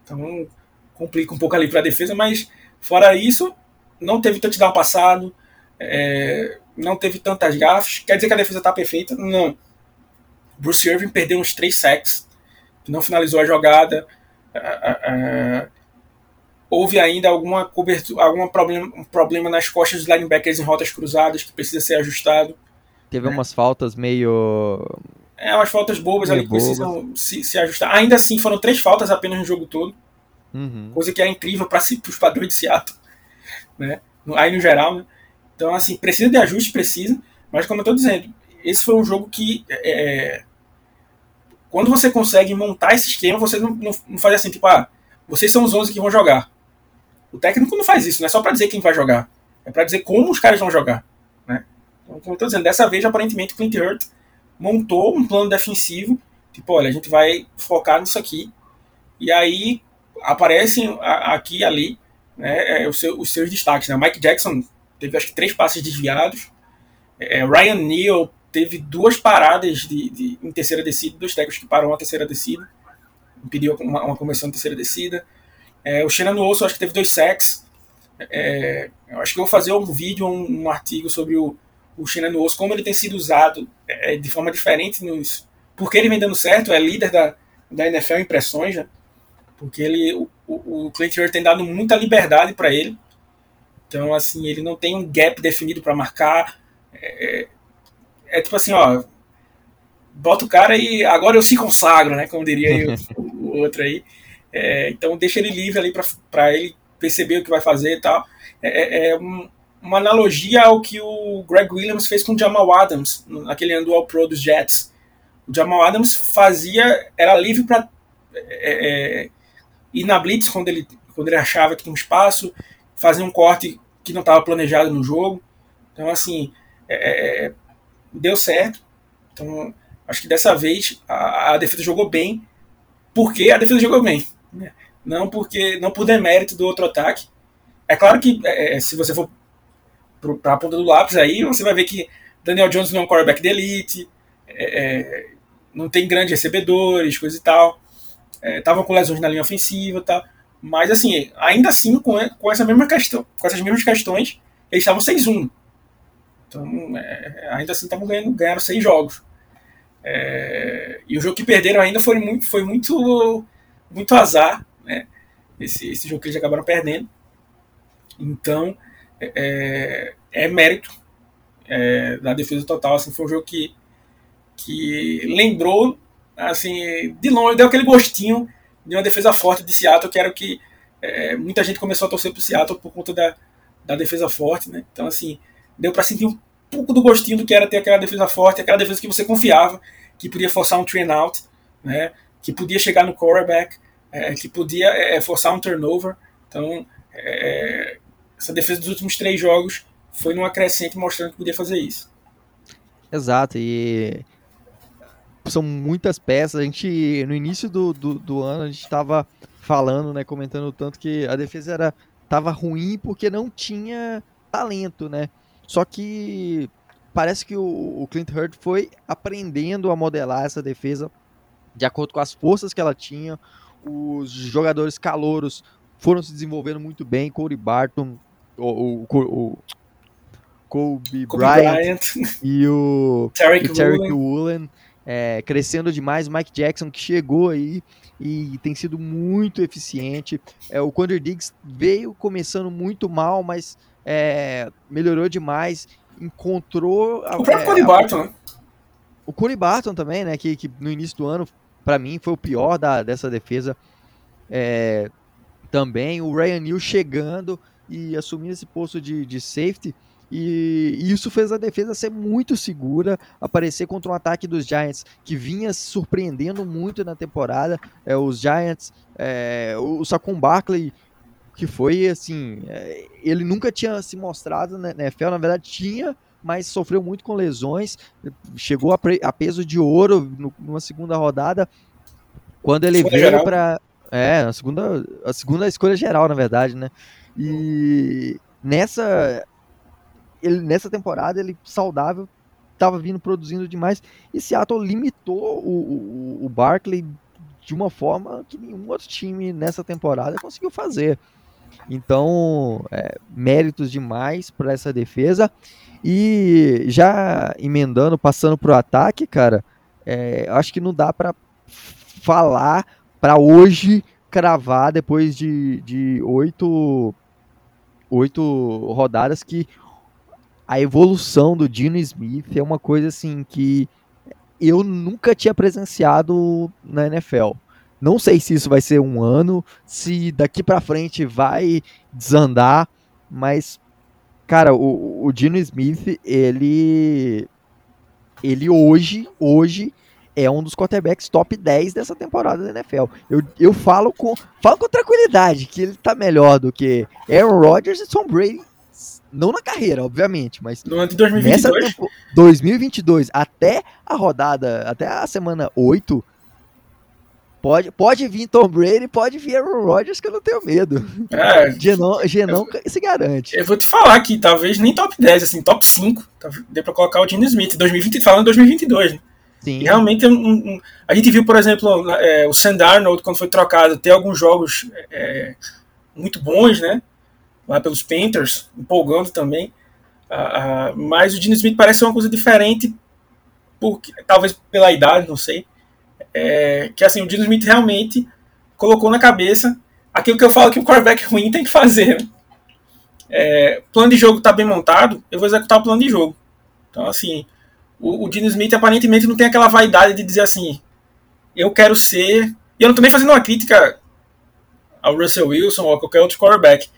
Então, complica um pouco ali para a defesa, mas fora isso, não teve touchdown passado, não teve tantas gafes. Quer dizer que a defesa está perfeita? Não. Bruce Irvin perdeu uns 3 sacks, não finalizou a jogada. Houve ainda um problema nas costas dos linebackers em rotas cruzadas que precisa ser ajustado. Teve umas faltas meio... umas faltas bobas ali que precisam se ajustar. Ainda assim, foram 3 faltas apenas no jogo todo, coisa que é incrível para os padrões de Seattle, né? Aí no geral, né? Então assim, precisa de ajuste, mas como eu estou dizendo, esse foi um jogo que quando você consegue montar esse esquema, você não faz assim, tipo, vocês são os 11 que vão jogar. O técnico não faz isso, não é só para dizer quem vai jogar, é para dizer como os caras vão jogar, né? Então, como eu estou dizendo, dessa vez aparentemente o Clint Hurt montou um plano defensivo, tipo, olha, a gente vai focar nisso aqui, e aí aparecem aqui e ali, né, os seus destaques, né? Mike Jackson teve acho que 3 passes desviados, Ryan Neal teve 2 paradas em terceira descida, 2 tackles que pararam a terceira descida, impediu uma conversão de terceira descida. O Xena no Osso acho que teve 2 sacks. Eu acho que eu vou fazer um vídeo, um artigo sobre o Xena no Osso, como ele tem sido usado de forma diferente, porque ele vem dando certo, é líder da NFL em pressões, né? porque ele, o Clay Taylor tem dado muita liberdade para ele. Então, assim, ele não tem um gap definido para marcar. É tipo assim, ó, bota o cara e agora eu se consagro, né? Como diria o outro aí. Então, deixa ele livre ali para ele perceber o que vai fazer e tal. Uma analogia ao que o Greg Williams fez com o Jamal Adams, naquele ano do All-Pro dos Jets. O Jamal Adams era livre para ir na blitz quando ele achava que tinha um espaço, fazer um corte que não estava planejado no jogo. Então, assim, deu certo. Então, acho que dessa vez a defesa jogou bem, porque a defesa jogou bem, não por demérito do outro ataque. É claro que se você for para a ponta do lápis, aí você vai ver que Daniel Jones não é um quarterback de elite, não tem grandes recebedores, coisa e tal, estavam com lesões na linha ofensiva e tal, mas assim, ainda assim, com essa mesma questão, com essas mesmas questões, eles estavam 6-1, então ainda assim ganharam 6 jogos. E o jogo que perderam ainda foi muito azar, né? Esse jogo que eles acabaram perdendo. Então mérito da defesa total. Assim, foi um jogo que lembrou, assim, de longe, deu aquele gostinho de uma defesa forte de Seattle, que era o que muita gente começou a torcer pro Seattle por conta da defesa forte, né? Então, assim, deu para sentir um pouco do gostinho do que era ter aquela defesa forte, aquela defesa que você confiava, que podia forçar um three and out, né? Que podia chegar no quarterback, que podia forçar um turnover. Então, essa defesa dos últimos 3 jogos foi numa crescente, mostrando que podia fazer isso. Exato, e são muitas peças. A gente, no início do ano, a gente estava falando, né, comentando tanto que a defesa estava ruim porque não tinha talento, né? Só que parece que o Clint Hurt foi aprendendo a modelar essa defesa de acordo com as forças que ela tinha. Os jogadores calouros foram se desenvolvendo muito bem. Cody Barton, o Kobe Bryant e o Tarek Woolen crescendo demais. Mike Jackson, que chegou aí e tem sido muito eficiente. O Quandre Diggs veio começando muito mal, mas melhorou demais, encontrou o próprio Cody Barton, né? O Cody Barton também, né, que no início do ano, pra mim, foi o pior dessa defesa. Também o Ryan Neal chegando e assumindo esse posto de safety, e isso fez a defesa ser muito segura, aparecer contra um ataque dos Giants, que vinha surpreendendo muito na temporada. Os Giants, o Saquon Barkley, que foi assim, ele nunca tinha se mostrado na NFL, na verdade tinha, mas sofreu muito com lesões, chegou a peso de ouro numa segunda rodada, quando ele veio para a segunda escolha geral, na verdade, né? E nessa temporada ele saudável, estava vindo produzindo demais, e Seattle limitou o Barkley de uma forma que nenhum outro time nessa temporada conseguiu fazer. Então, méritos demais para essa defesa. E já emendando, passando para o ataque, cara, acho que não dá para falar, para hoje cravar, depois de 8 rodadas, que a evolução do Dino Smith é uma coisa assim que eu nunca tinha presenciado na NFL. Não sei se isso vai ser um ano, se daqui para frente vai desandar, mas, cara, o Dino Smith, ele hoje é um dos quarterbacks top 10 dessa temporada da NFL. Eu falo com tranquilidade que ele tá melhor do que Aaron Rodgers e Tom Brady, não na carreira, obviamente, mas no ano de 2022. Nessa 2022, até a rodada, até a semana 8, Pode vir Tom Brady, pode vir Aaron Rodgers, que eu não tenho medo. Genão se garante. Eu vou te falar que talvez nem top 10, assim, top 5, dê pra colocar o Dino Smith, 2020, falando 2022, né? Sim. E realmente, a gente viu, por exemplo, o Sam Darnold, quando foi trocado, ter alguns jogos muito bons, né? Lá pelos Panthers, empolgando também. Mas o Dino Smith parece ser uma coisa diferente, talvez pela idade, não sei. Que assim, o Dino Smith realmente colocou na cabeça aquilo que eu falo que o quarterback ruim tem que fazer. Plano de jogo está bem montado, eu vou executar o plano de jogo. Então, assim, o Dino Smith aparentemente não tem aquela vaidade de dizer assim, eu quero ser... E eu não estou nem fazendo uma crítica ao Russell Wilson ou a qualquer outro quarterback,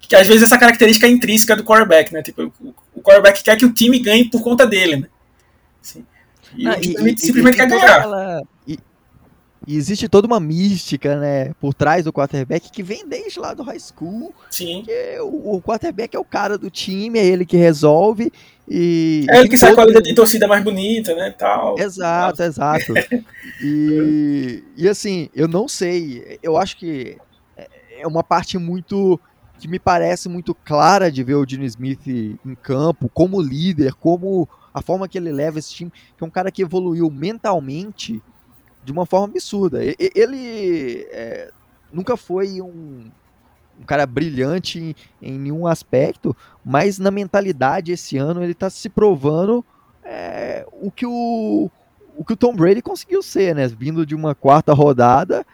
que às vezes essa característica é intrínseca do quarterback, né? Tipo, o quarterback quer que o time ganhe por conta dele, né? Assim, simplesmente quer ganhar. E existe toda uma mística, né, por trás do quarterback que vem desde lá do high school. Sim. Que o quarterback é o cara do time, é ele que resolve. É ele que sai com a vida de torcida mais bonita, né, tal. Exato, exato. E assim, eu não sei, eu acho que é uma parte muito... que me parece muito clara de ver o Dino Smith em campo, como líder, como a forma que ele leva esse time, que é um cara que evoluiu mentalmente de uma forma absurda. Ele nunca foi um cara brilhante em nenhum aspecto, mas na mentalidade esse ano ele está se provando o que o Tom Brady conseguiu ser, né? Vindo de uma quarta rodada,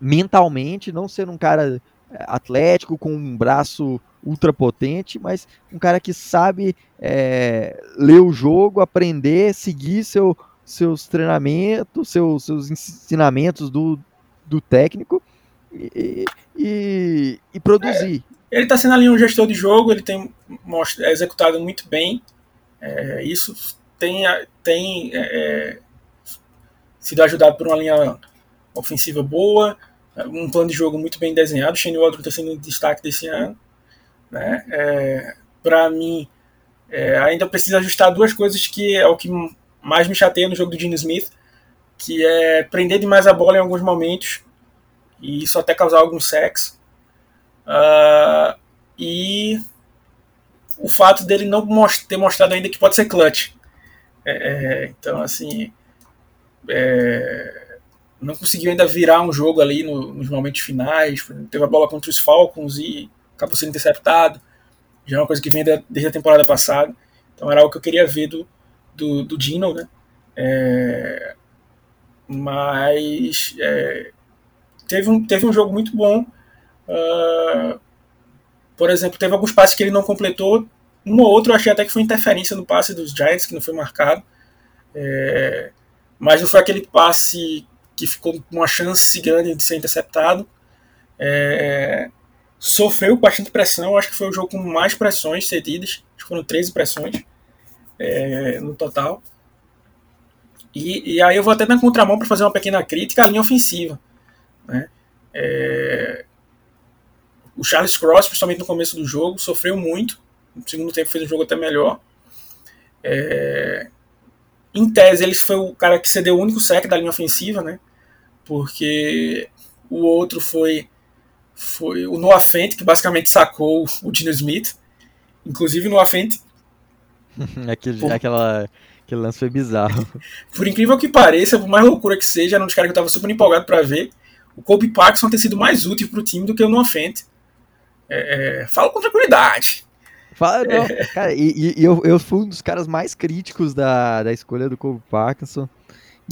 mentalmente, não sendo um cara... atlético, com um braço ultrapotente, mas um cara que sabe ler o jogo, aprender, seguir seus treinamentos, seus ensinamentos do técnico e produzir. Ele está sendo ali um gestor de jogo, ele tem executado muito bem, isso tem sido ajudado por uma linha ofensiva boa, um plano de jogo muito bem desenhado. Shane Waldron está sendo um destaque desse ano, né? Para mim, ainda precisa ajustar duas coisas que é o que mais me chateia no jogo do Dino Smith, que é prender demais a bola em alguns momentos e isso até causar algum sexo, e o fato dele não ter mostrado ainda que pode ser clutch. Então, assim, não conseguiu ainda virar um jogo ali nos momentos finais. Teve a bola contra os Falcons e acabou sendo interceptado. Já é uma coisa que vem desde a temporada passada. Então era algo que eu queria ver do Dino, né? Mas teve um jogo muito bom. Por exemplo, teve alguns passes que ele não completou. Um ou outro eu achei até que foi interferência no passe dos Giants, que não foi marcado. Mas não foi aquele passe... que ficou com uma chance grande de ser interceptado. Sofreu bastante pressão, acho que foi o jogo com mais pressões cedidas, acho que foram 13 pressões no total. E aí eu vou até na contramão para fazer uma pequena crítica à linha ofensiva, né? O Charles Cross, principalmente no começo do jogo, sofreu muito, no segundo tempo fez um jogo até melhor. Em tese, ele foi o cara que cedeu o único sack da linha ofensiva, né? Porque o outro foi o Noah Fent, que basicamente sacou o Dino Smith. Inclusive o Noah Fent. Aquele lance foi bizarro. Por incrível que pareça, por mais loucura que seja, era um dos caras que eu estava super empolgado para ver. O Kobe Parkinson ter sido mais útil para o time do que o Noah Fent. Fala com tranquilidade. Não. Cara, eu fui um dos caras mais críticos da escolha do Kobe Parkinson.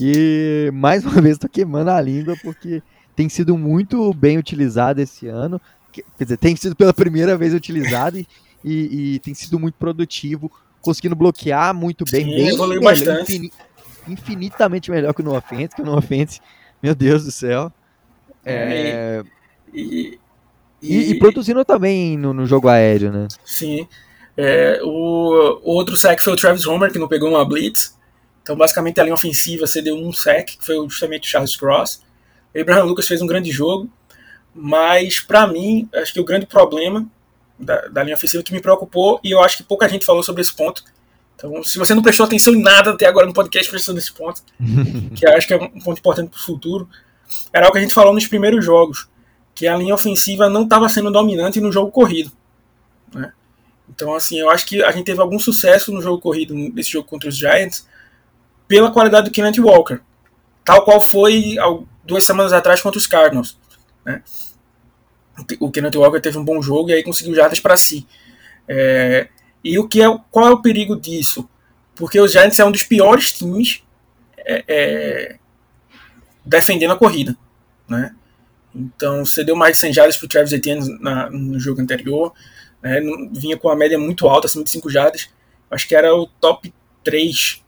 E mais uma vez tô queimando a língua porque tem sido muito bem utilizado esse ano. Quer dizer, tem sido pela primeira vez utilizado e tem sido muito produtivo, conseguindo bloquear muito bem. Sim, evoluiu bastante. Infinitamente melhor que o Noah Fent, meu Deus do céu. E produzindo também no jogo aéreo, né? Sim. O outro sack foi o Travis Homer, que não pegou uma blitz. Então, basicamente, a linha ofensiva cedeu um sack, que foi justamente o Charles Cross. O Abraham Lucas fez um grande jogo. Mas, para mim, acho que o grande problema da linha ofensiva que me preocupou, e eu acho que pouca gente falou sobre esse ponto. Então, se você não prestou atenção em nada até agora no podcast, prestando nesse ponto, que eu acho que é um ponto importante para o futuro, era o que a gente falou nos primeiros jogos, que a linha ofensiva não estava sendo dominante no jogo corrido, né? Então, assim, eu acho que a gente teve algum sucesso no jogo corrido, nesse jogo contra os Giants, pela qualidade do Kenneth Walker, tal qual foi 2 semanas atrás contra os Cardinals, né? O Kenneth Walker teve um bom jogo e aí conseguiu jardas para si. E qual é o perigo disso? Porque os Giants é um dos piores times defendendo a corrida. né? Então, cedeu mais de 100 jardas para o Travis Etienne no jogo anterior, né? Vinha com uma média muito alta, acima de 5 jardas. Acho que era o top 3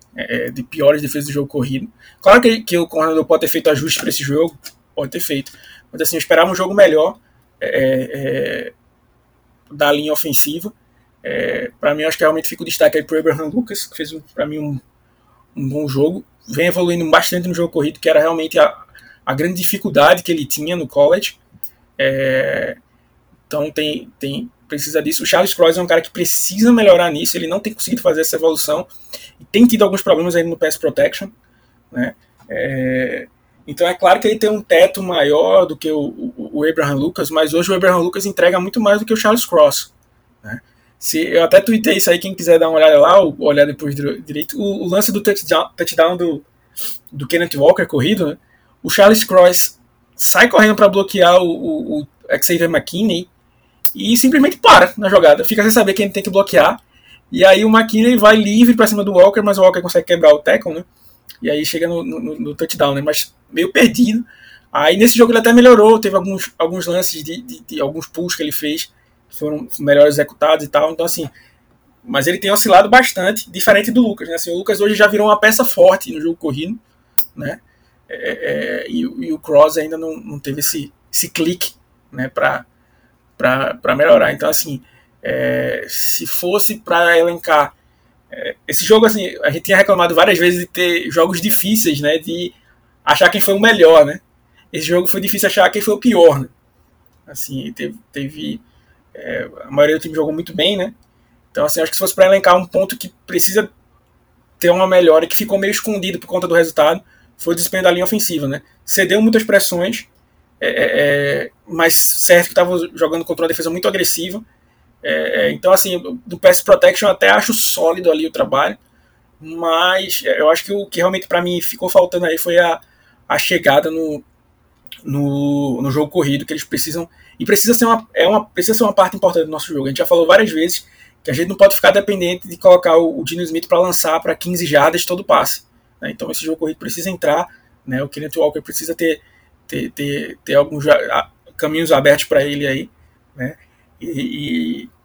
de piores defesas do jogo corrido. Claro que o coordenador pode ter feito ajustes para esse jogo, pode ter feito, mas assim, eu esperava um jogo melhor da linha ofensiva. Para mim, acho que realmente fica o destaque aí para o Abraham Lucas, que fez para mim um bom jogo. Vem evoluindo bastante no jogo corrido, que era realmente a grande dificuldade que ele tinha no college. Então precisa disso. O Charles Cross é um cara que precisa melhorar nisso, ele não tem conseguido fazer essa evolução e tem tido alguns problemas ainda no pass protection, né? Então é claro que ele tem um teto maior do que o Abraham Lucas, mas hoje o Abraham Lucas entrega muito mais do que o Charles Cross, né? Eu até tuitei isso aí, quem quiser dar uma olhada lá, ou olhar depois direito, o lance do touchdown do Kenneth Walker corrido, né? O Charles Cross sai correndo para bloquear o Xavier McKinney e simplesmente para na jogada, fica sem saber quem ele tem que bloquear, e aí o McKinney vai livre para cima do Walker, mas o Walker consegue quebrar o tackle, né? E aí chega no touchdown, né? Mas meio perdido. Aí nesse jogo ele até melhorou, teve alguns lances de alguns pulls que ele fez, que foram melhor executados e tal, então assim, mas ele tem oscilado bastante, diferente do Lucas, né? Assim, o Lucas hoje já virou uma peça forte no jogo corrido, né? E o Cross ainda não teve esse clique, né, para melhorar. Então, assim, se fosse para elencar... esse jogo, assim, a gente tinha reclamado várias vezes de ter jogos difíceis, né? De achar quem foi o melhor, né? Esse jogo foi difícil achar quem foi o pior, né? Assim, a maioria do time jogou muito bem, né? Então, assim, acho que se fosse para elencar um ponto que precisa ter uma melhora e que ficou meio escondido por conta do resultado, foi o desempenho da linha ofensiva, né? Cedeu muitas pressões... mas certo que estava jogando contra uma defesa muito agressiva, então assim, do pass protection eu até acho sólido ali o trabalho, mas eu acho que o que realmente para mim ficou faltando aí foi a chegada no jogo corrido, que eles precisam, e precisa ser uma parte importante do nosso jogo. A gente já falou várias vezes que a gente não pode ficar dependente de colocar o Dino Smith para lançar para 15 jardas todo passe, né? Então esse jogo corrido precisa entrar, né? O Kenneth Walker precisa ter alguns caminhos abertos para ele aí, né?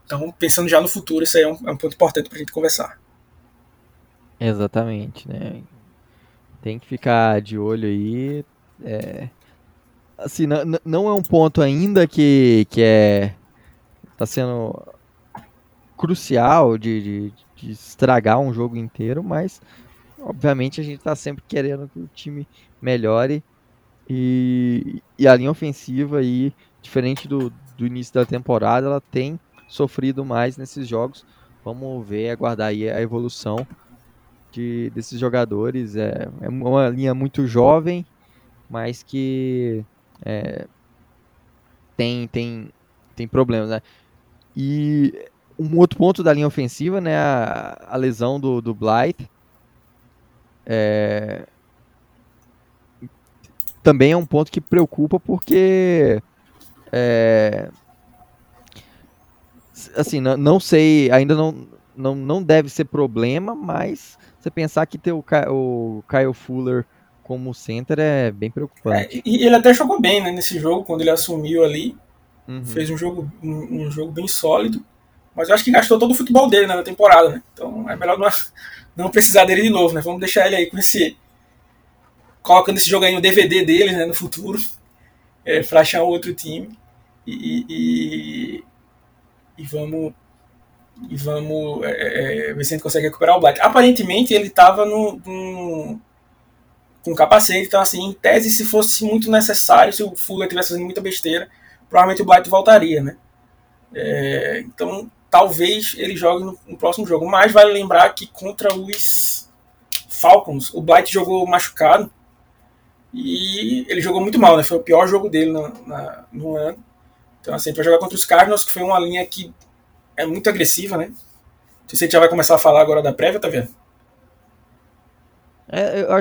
Então, pensando já no futuro, isso aí é um ponto importante para a gente conversar. Exatamente, né? Tem que ficar de olho aí. Assim, não é um ponto ainda que tá sendo crucial de estragar um jogo inteiro, mas obviamente a gente está sempre querendo que o time melhore. E a linha ofensiva aí, diferente do início da temporada, ela tem sofrido mais nesses jogos. Vamos ver, aguardar aí a evolução desses jogadores. É uma linha muito jovem, mas que tem problemas, né? E um outro ponto da linha ofensiva, né, a lesão do Blythe, também é um ponto que preocupa, porque assim, não sei, ainda não deve ser problema, mas você pensar que ter o Kyle Fuller como center é bem preocupante. E ele até jogou bem, né, nesse jogo, quando ele assumiu ali, fez um jogo bem sólido, mas eu acho que gastou todo o futebol dele, né, na temporada, né? Então é melhor não precisar dele de novo, né? Vamos deixar ele aí com esse... colocando esse jogo aí no DVD deles, né, no futuro, para achar outro time, e vamos ver se a gente consegue recuperar o Black. Aparentemente ele estava com capacete, então assim, em tese, se fosse muito necessário, se o Fuller estivesse fazendo muita besteira, provavelmente o Black voltaria, né? Então talvez ele jogue no próximo jogo, mas vale lembrar que contra os Falcons, o Black jogou machucado, e ele jogou muito mal, né? Foi o pior jogo dele no ano. Então, assim, para jogar contra os Cardinals, que foi uma linha que é muito agressiva, né? Não sei se a gente já vai começar a falar agora da prévia, tá vendo?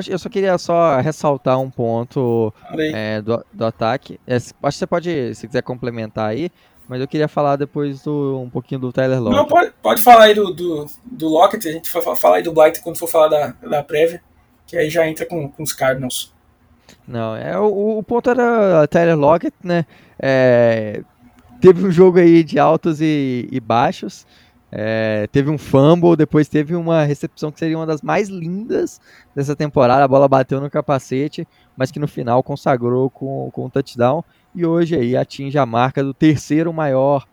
Eu só queria ressaltar um ponto do ataque. Acho que você pode, se quiser, complementar aí, mas eu queria falar depois um pouquinho do Tyler Lockett. Não, pode falar aí do Lockett, a gente vai falar aí do Blight quando for falar da prévia, que aí já entra com os Cardinals. Não, o ponto era Tyler Lockett, né? Teve um jogo aí de altos e baixos. Teve um fumble, depois teve uma recepção que seria uma das mais lindas dessa temporada. A bola bateu no capacete, mas que no final consagrou com um touchdown. E hoje aí atinge a marca do terceiro maior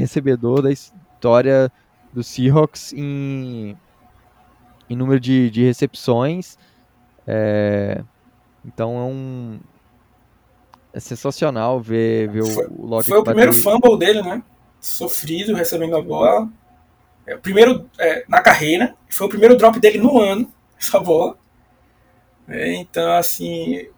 recebedor da história do Seahawks em número de recepções. Então é sensacional ver o Lockett. Foi o primeiro fumble dele, né? Sofrido, recebendo a bola. Na carreira. Foi o primeiro drop dele no ano, essa bola. Então, assim...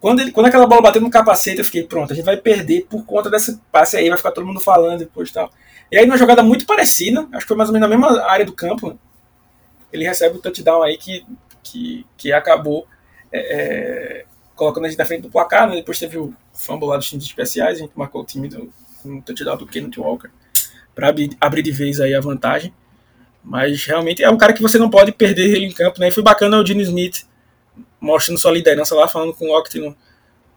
Quando aquela bola bateu no capacete, eu fiquei, pronto, a gente vai perder por conta desse passe aí, vai ficar todo mundo falando depois e tal. E aí, numa jogada muito parecida, acho que foi mais ou menos na mesma área do campo, né? Ele recebe o touchdown aí que acabou colocando a gente na frente do placar, né? Depois teve o fumble lá dos times especiais, a gente marcou o time com o touchdown do Kenneth Walker para abrir de vez aí a vantagem. Mas realmente é um cara que você não pode perder ele em campo, né? E foi bacana o Dino Smith mostrando sua liderança lá, falando com o Lockett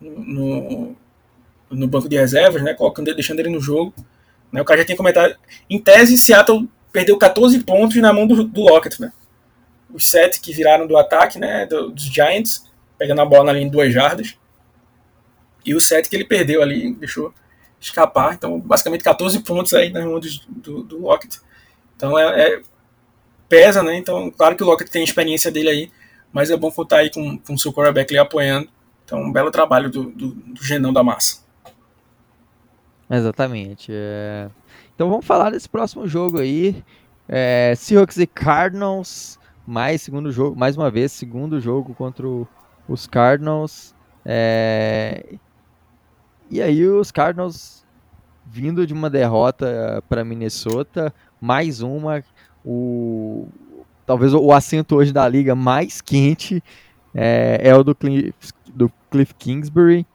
no banco de reservas, né, deixando ele no jogo. Né, o cara já tem comentado. Em tese, Seattle perdeu 14 pontos na mão do Lockett. Né? Os 7 que viraram do ataque, né, dos Giants, pegando a bola na linha de 2 jardas. E os 7 que ele perdeu ali, deixou escapar. Então, basicamente, 14 pontos aí na mão do Lockett. Então, pesa, né? Então, claro que o Lockett tem a experiência dele aí, mas é bom contar aí com o seu quarterback ali apoiando. Então, um belo trabalho do Genão da Massa. Exatamente. Então, vamos falar desse próximo jogo aí. Seahawks e Cardinals, segundo jogo contra os Cardinals. E aí, os Cardinals vindo de uma derrota para Minnesota, mais uma. Talvez o assento hoje da liga mais quente é o do Cliff Kingsbury,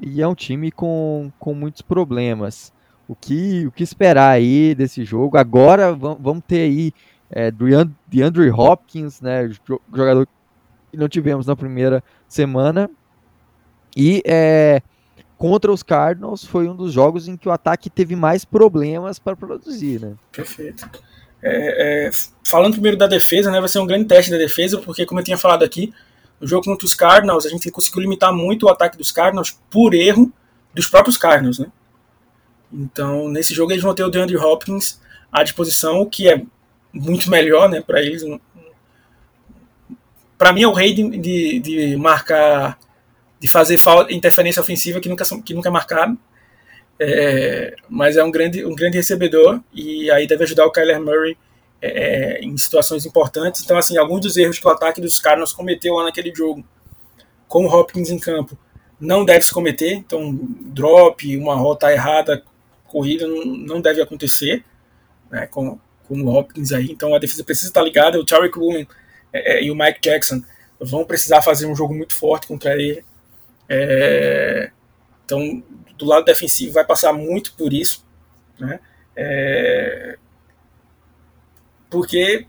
e é um time com muitos problemas. O que esperar aí desse jogo? Agora vamos ter aí de DeAndre Hopkins, né, jogador que não tivemos na primeira semana, e contra os Cardinals foi um dos jogos em que o ataque teve mais problemas para produzir, né? Perfeito. Falando primeiro da defesa, né, vai ser um grande teste da defesa, porque, como eu tinha falado aqui, o jogo contra os Cardinals, a gente conseguiu limitar muito o ataque dos Cardinals por erro dos próprios Cardinals, né? Então, nesse jogo eles vão ter o DeAndre Hopkins à disposição, o que é muito melhor, né, para eles. Para mim é o rei de marcar, de fazer interferência ofensiva que nunca é marcado. Mas é um grande recebedor, e aí deve ajudar o Kyler Murray em situações importantes. Então, assim, alguns dos erros que o ataque dos Cardinals cometeu lá naquele jogo com o Hopkins em campo não deve se cometer. Então, drop, uma rota errada, corrida, não deve acontecer, né, com o Hopkins aí. Então a defesa precisa estar ligada. O Tariq Woolen e o Mike Jackson vão precisar fazer um jogo muito forte contra ele. Então, do lado defensivo vai passar muito por isso, né? Porque,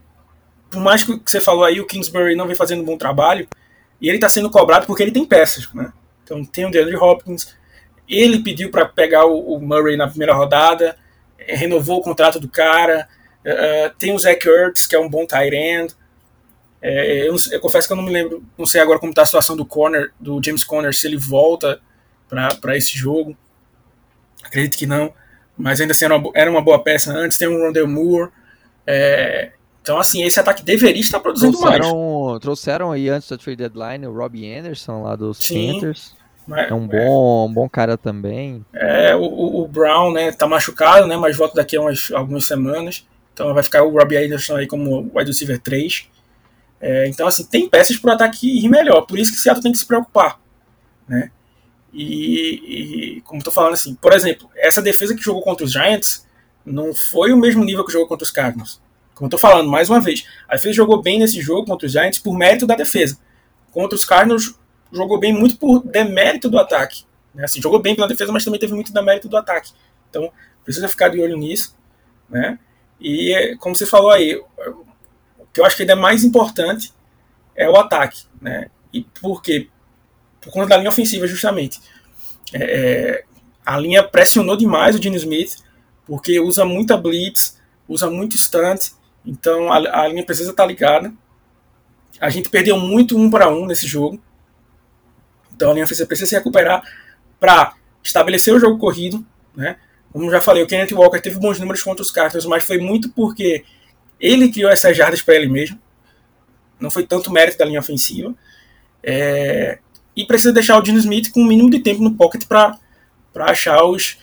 por mais que você falou aí, o Kingsbury não vem fazendo um bom trabalho, e ele está sendo cobrado porque ele tem peças, né? Então tem o DeAndre Hopkins, ele pediu para pegar o Murray na primeira rodada, renovou o contrato do cara, tem o Zach Ertz, que é um bom tight end. Eu confesso que eu não me lembro, não sei agora como está a situação do James Conner, se ele volta para esse jogo. Acredito que não, mas ainda assim era uma boa peça antes. Tem um Rondale Moore. Então, assim, esse ataque deveria estar produzindo mais. Trouxeram aí antes da Trade Deadline o Robbie Anderson lá dos Panthers. É um bom cara também. O Brown, né, tá machucado, né, mas volta daqui a algumas semanas. Então vai ficar o Robbie Anderson aí como wide receiver 3. Então, assim, tem peças para o ataque ir melhor. Por isso que o Seattle tem que se preocupar, né? E como estou falando, assim, por exemplo, essa defesa que jogou contra os Giants não foi o mesmo nível que jogou contra os Cardinals. Como estou falando, mais uma vez, a defesa jogou bem nesse jogo contra os Giants por mérito da defesa. Contra os Cardinals jogou bem muito por demérito do ataque, né? Assim, jogou bem pela defesa, mas também teve muito demérito do ataque. Então precisa ficar de olho nisso, né? E como você falou aí, o que eu acho que ainda é mais importante é o ataque, né? E por quê? Por conta da linha ofensiva, justamente. A linha pressionou demais o Dino Smith, porque usa muita blitz, usa muito stunt, então a linha precisa estar ligada. A gente perdeu muito 1-1 nesse jogo, então a linha ofensiva precisa se recuperar para estabelecer o jogo corrido, né? Como já falei, o Kenneth Walker teve bons números contra os Cardinals, mas foi muito porque ele criou essas jardas para ele mesmo. Não foi tanto mérito da linha ofensiva. E precisa deixar o Dino Smith com o mínimo de tempo no pocket para achar os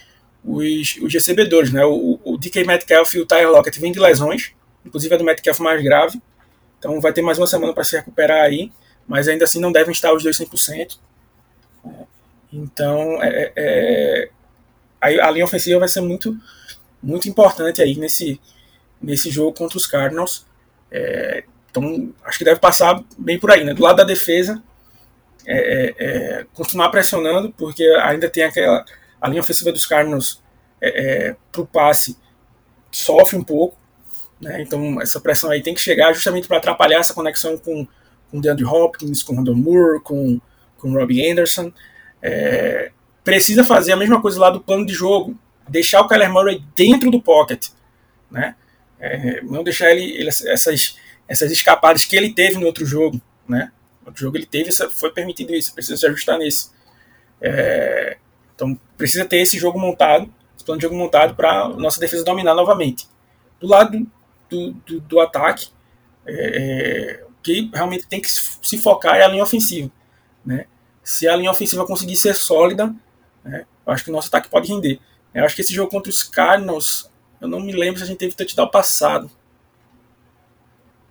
recebedores, né? O DK Metcalf e o Tyler Lockett vêm de lesões, inclusive a do Metcalf mais grave. Então vai ter mais uma semana para se recuperar aí, mas ainda assim não devem estar os dois 100%. Então, a linha ofensiva vai ser muito, muito importante aí nesse jogo contra os Cardinals. Então, acho que deve passar bem por aí, né? Do lado da defesa, continuar pressionando, porque ainda tem a linha ofensiva dos Cardinals para o passe sofre um pouco, né? Então, essa pressão aí tem que chegar justamente para atrapalhar essa conexão com o DeAndre Hopkins, com o Rondon Moore, com o Robbie Anderson. Precisa fazer a mesma coisa lá do plano de jogo, deixar o Kyler Murray dentro do pocket, né? Não deixar ele essas escapadas que ele teve no outro jogo, né? No outro jogo ele teve, foi permitido isso, precisa se ajustar nisso. Então precisa ter esse jogo montado, esse plano de jogo montado para nossa defesa dominar novamente. Do lado do ataque, o que realmente tem que se focar é a linha ofensiva, né? Se a linha ofensiva conseguir ser sólida, eu acho que o nosso ataque pode render. Eu acho que esse jogo contra os Cardinals, eu não me lembro se a gente teve touchdown passado.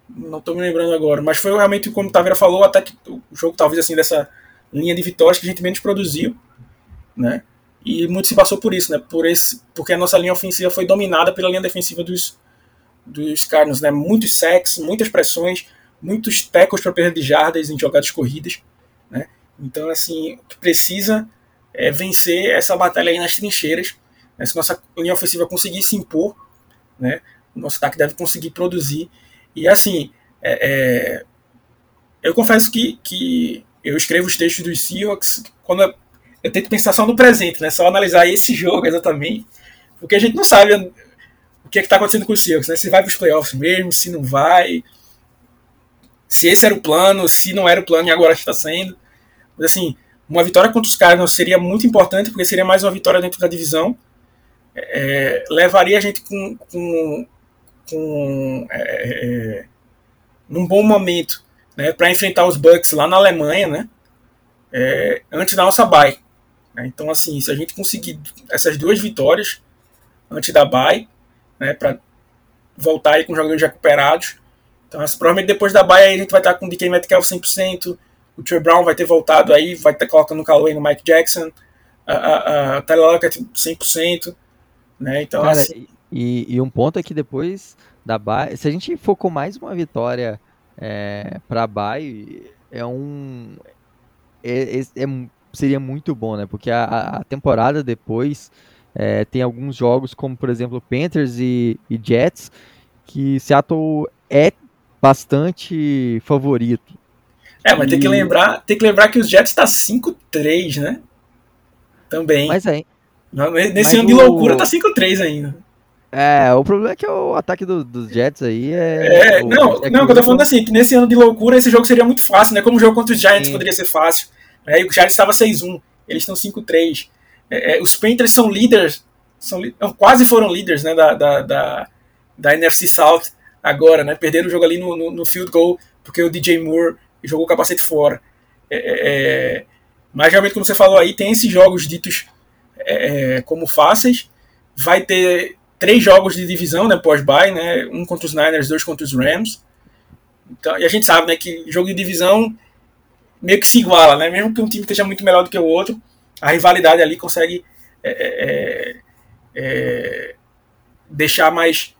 Não estou me lembrando agora. Mas foi realmente, como o Taveira falou, até que o jogo talvez assim dessa linha de vitórias que a gente menos produziu, né? E muito se passou por isso, né? Porque a nossa linha ofensiva foi dominada pela linha defensiva dos Cardinals, né? Muitos sacks, muitas pressões, muitos tackles para perda de jardas em jogadas corridas, né? Então, assim, o que precisa é vencer essa batalha aí nas trincheiras, né? Se nossa linha ofensiva conseguir se impor, né, o nosso ataque deve conseguir produzir. E assim, eu confesso que eu escrevo os textos dos Seahawks quando eu tento pensar só no presente, né, só analisar esse jogo exatamente, porque a gente não sabe o que está acontecendo com os Seahawks, né, se vai para os playoffs mesmo, se não vai, se esse era o plano, se não era o plano e agora está sendo. Mas assim, uma vitória contra os Cardinals seria muito importante, porque seria mais uma vitória dentro da divisão, levaria a gente num bom momento, né, para enfrentar os Bucks lá na Alemanha, né, antes da nossa bye, né? Então assim, se a gente conseguir essas duas vitórias antes da bye, né, para voltar aí com os jogadores recuperados, então provavelmente depois da bye aí a gente vai estar com o DK Metcalf 100%, o Trey Brown vai ter voltado aí, vai estar colocando calor aí no Mike Jackson, a Tyler Lockett 100%, né? Então, cara, assim... E um ponto é que depois da bye, se a gente focou mais uma vitória para a bye, seria muito bom, né? Porque a temporada depois tem alguns jogos, como por exemplo Panthers e Jets, que Seattle é bastante favorito. Mas tem que lembrar que os Jets tá 5-3, né? Também. Mas aí... Nesse ano de loucura tá 5-3 ainda. O problema é que o ataque dos Jets aí é... o que eu tô falando assim, que nesse ano de loucura esse jogo seria muito fácil, né? Como o jogo contra os Giants poderia ser fácil. O Giants estava 6-1, eles estão 5-3. Os Panthers são líderes, quase foram líderes, né, da NFC South agora, né? Perderam o jogo ali no field goal, porque o DJ Moore... jogou o capacete fora. Mas realmente, como você falou aí, tem esses jogos ditos como fáceis. Vai ter 3 jogos de divisão, né, pós-bye, né, 1 contra os Niners, 2 contra os Rams. Então, e a gente sabe, né, que jogo de divisão meio que se iguala, né, mesmo que um time esteja muito melhor do que o outro, a rivalidade ali consegue deixar mais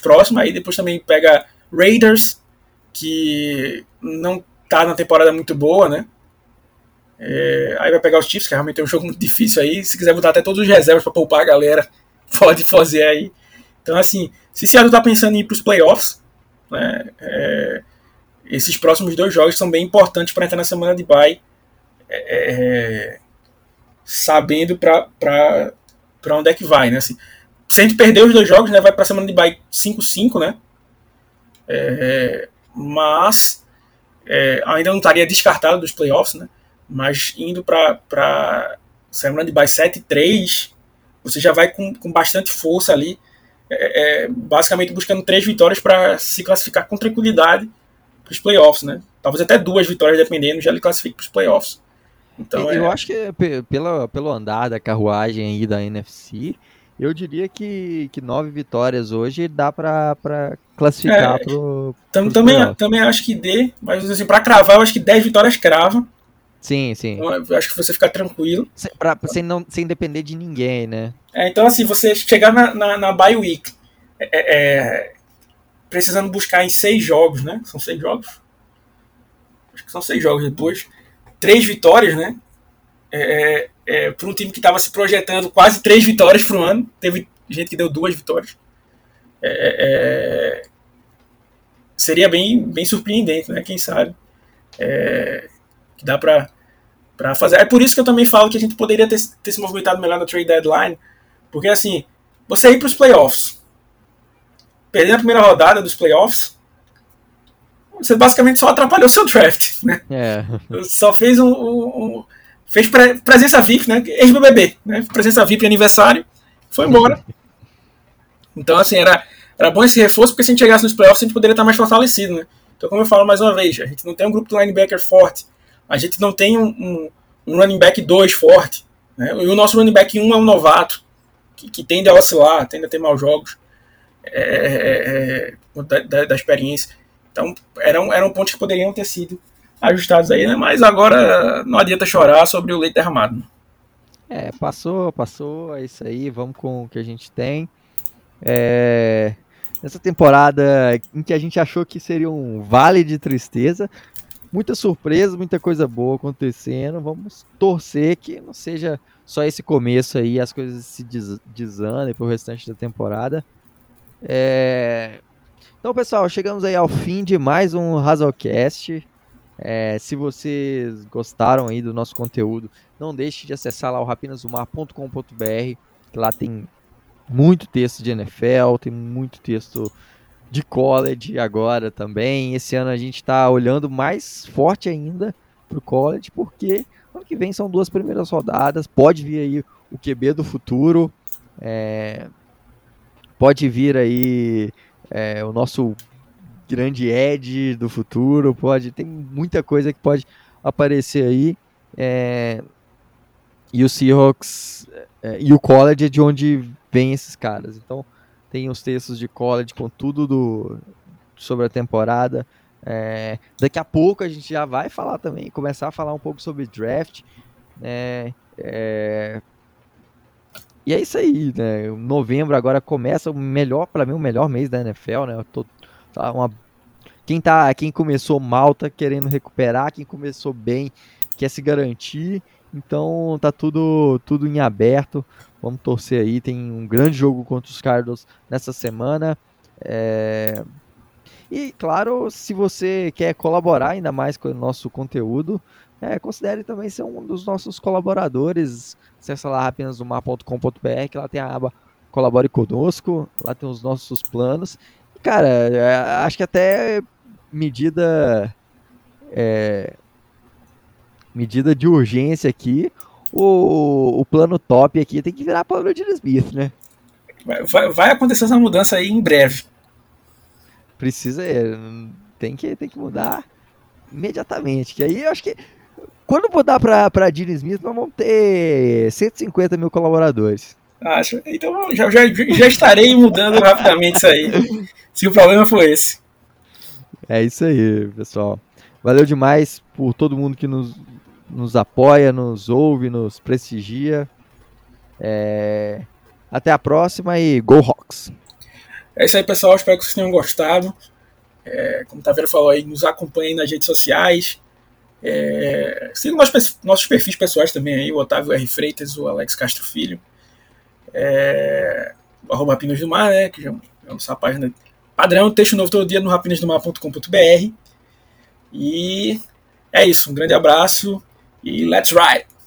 próximo. Aí depois também pega Raiders, que não tá na temporada muito boa, né? Aí vai pegar os Chiefs, que realmente é um jogo muito difícil aí. Se quiser botar até todos os reservas para poupar a galera, pode fazer aí. Então, assim, se Seattle tá pensando em ir pros playoffs, né? Esses próximos dois jogos são bem importantes para entrar na semana de bye, sabendo para onde é que vai, né? Assim, se a gente perder os dois jogos, né, vai para a semana de bye 5-5, né? Mas ainda não estaria descartado dos playoffs, né? Mas indo para semana de bye 7-3, você já vai com bastante força ali, basicamente buscando 3 vitórias para se classificar com tranquilidade para os playoffs, né? Talvez até 2 vitórias, dependendo, já ele classifique para os playoffs. Então, eu acho que pelo andar da carruagem aí da NFC, eu diria que 9 vitórias hoje dá para classificar também acho que dê, mas assim, para cravar, eu acho que 10 vitórias crava. Sim. Então, acho que você fica tranquilo. Sem depender de ninguém, né? Então, assim, você chegar na bye week precisando buscar em 6 jogos, né? São 6 jogos? Acho que são 6 jogos depois. 3 vitórias, né? Para um time que estava se projetando quase 3 vitórias para o ano. Teve gente que deu 2 vitórias. Seria bem, bem surpreendente, né? Quem sabe? Que dá para fazer. É por isso que eu também falo que a gente poderia ter se movimentado melhor na Trade Deadline, porque assim, você ir para os playoffs, perdendo a primeira rodada dos playoffs, você basicamente só atrapalhou seu draft, né? Só fez fez presença VIP, né? Ex-BBB, né? Presença VIP aniversário, foi embora. Então assim, era bom esse reforço, porque se a gente chegasse nos playoffs, a gente poderia estar mais fortalecido, né? Então, como eu falo mais uma vez, a gente não tem um grupo de linebacker forte, a gente não tem um running back 2 forte, né? E o nosso running back 1 é um novato, que tende a oscilar, tende a ter maus jogos da experiência. Então, eram pontos que poderiam ter sido ajustados aí, né? Mas agora não adianta chorar sobre o leite derramado. Passou, é isso aí, vamos com o que a gente tem. Nessa temporada em que a gente achou que seria um vale de tristeza, muita surpresa, muita coisa boa acontecendo. Vamos torcer que não seja só esse começo aí, as coisas se desandem pro restante da temporada. Então, pessoal, chegamos aí ao fim de mais um Razzlecast. Se vocês gostaram aí do nosso conteúdo, não deixe de acessar lá o rapinasdomar.com.br, que lá tem muito texto de NFL, tem muito texto de college agora também. Esse ano a gente está olhando mais forte ainda para o college, porque ano que vem são 2 primeiras rodadas, pode vir aí o QB do futuro, pode vir aí o nosso grande edge do futuro, tem muita coisa que pode aparecer aí, e o Seahawks e o college é de onde vem esses caras. Então, tem os textos de college com tudo sobre a temporada. Daqui a pouco a gente já vai falar também, começar a falar um pouco sobre draft. E é isso aí, né? Novembro agora começa o melhor mês da NFL, né? Quem começou mal tá querendo recuperar, quem começou bem quer se garantir. Então tá tudo em aberto. Vamos torcer aí, tem um grande jogo contra os Cardinals nessa semana. E claro, se você quer colaborar ainda mais com o nosso conteúdo, considere também ser um dos nossos colaboradores. Acesse lá rapinasdomar.com.br, que lá tem a aba Colabore Conosco, lá tem os nossos planos. E, cara, acho que até medida de urgência aqui, o plano top aqui tem que virar para o Dino Smith, né? Vai acontecer essa mudança aí em breve. Precisa, tem que mudar imediatamente, que aí eu acho que quando mudar para Dino Smith nós vamos ter 150 mil colaboradores. Acho, então já estarei mudando rapidamente isso aí, se o problema for esse. É isso aí, pessoal. Valeu demais por todo mundo que nos apoia, nos ouve, nos prestigia. Até a próxima e Go Hawks! É isso aí, pessoal, espero que vocês tenham gostado. Como o Taveira falou aí, nos acompanhem nas redes sociais, sigam nossos perfis pessoais também aí, o Otávio R. Freitas, o Alex Castro Filho, o @Rapinas do Mar, né, que é a nossa página Padrão, texto novo todo dia no rapinasdomar.com.br. E é isso, um grande abraço e let's ride!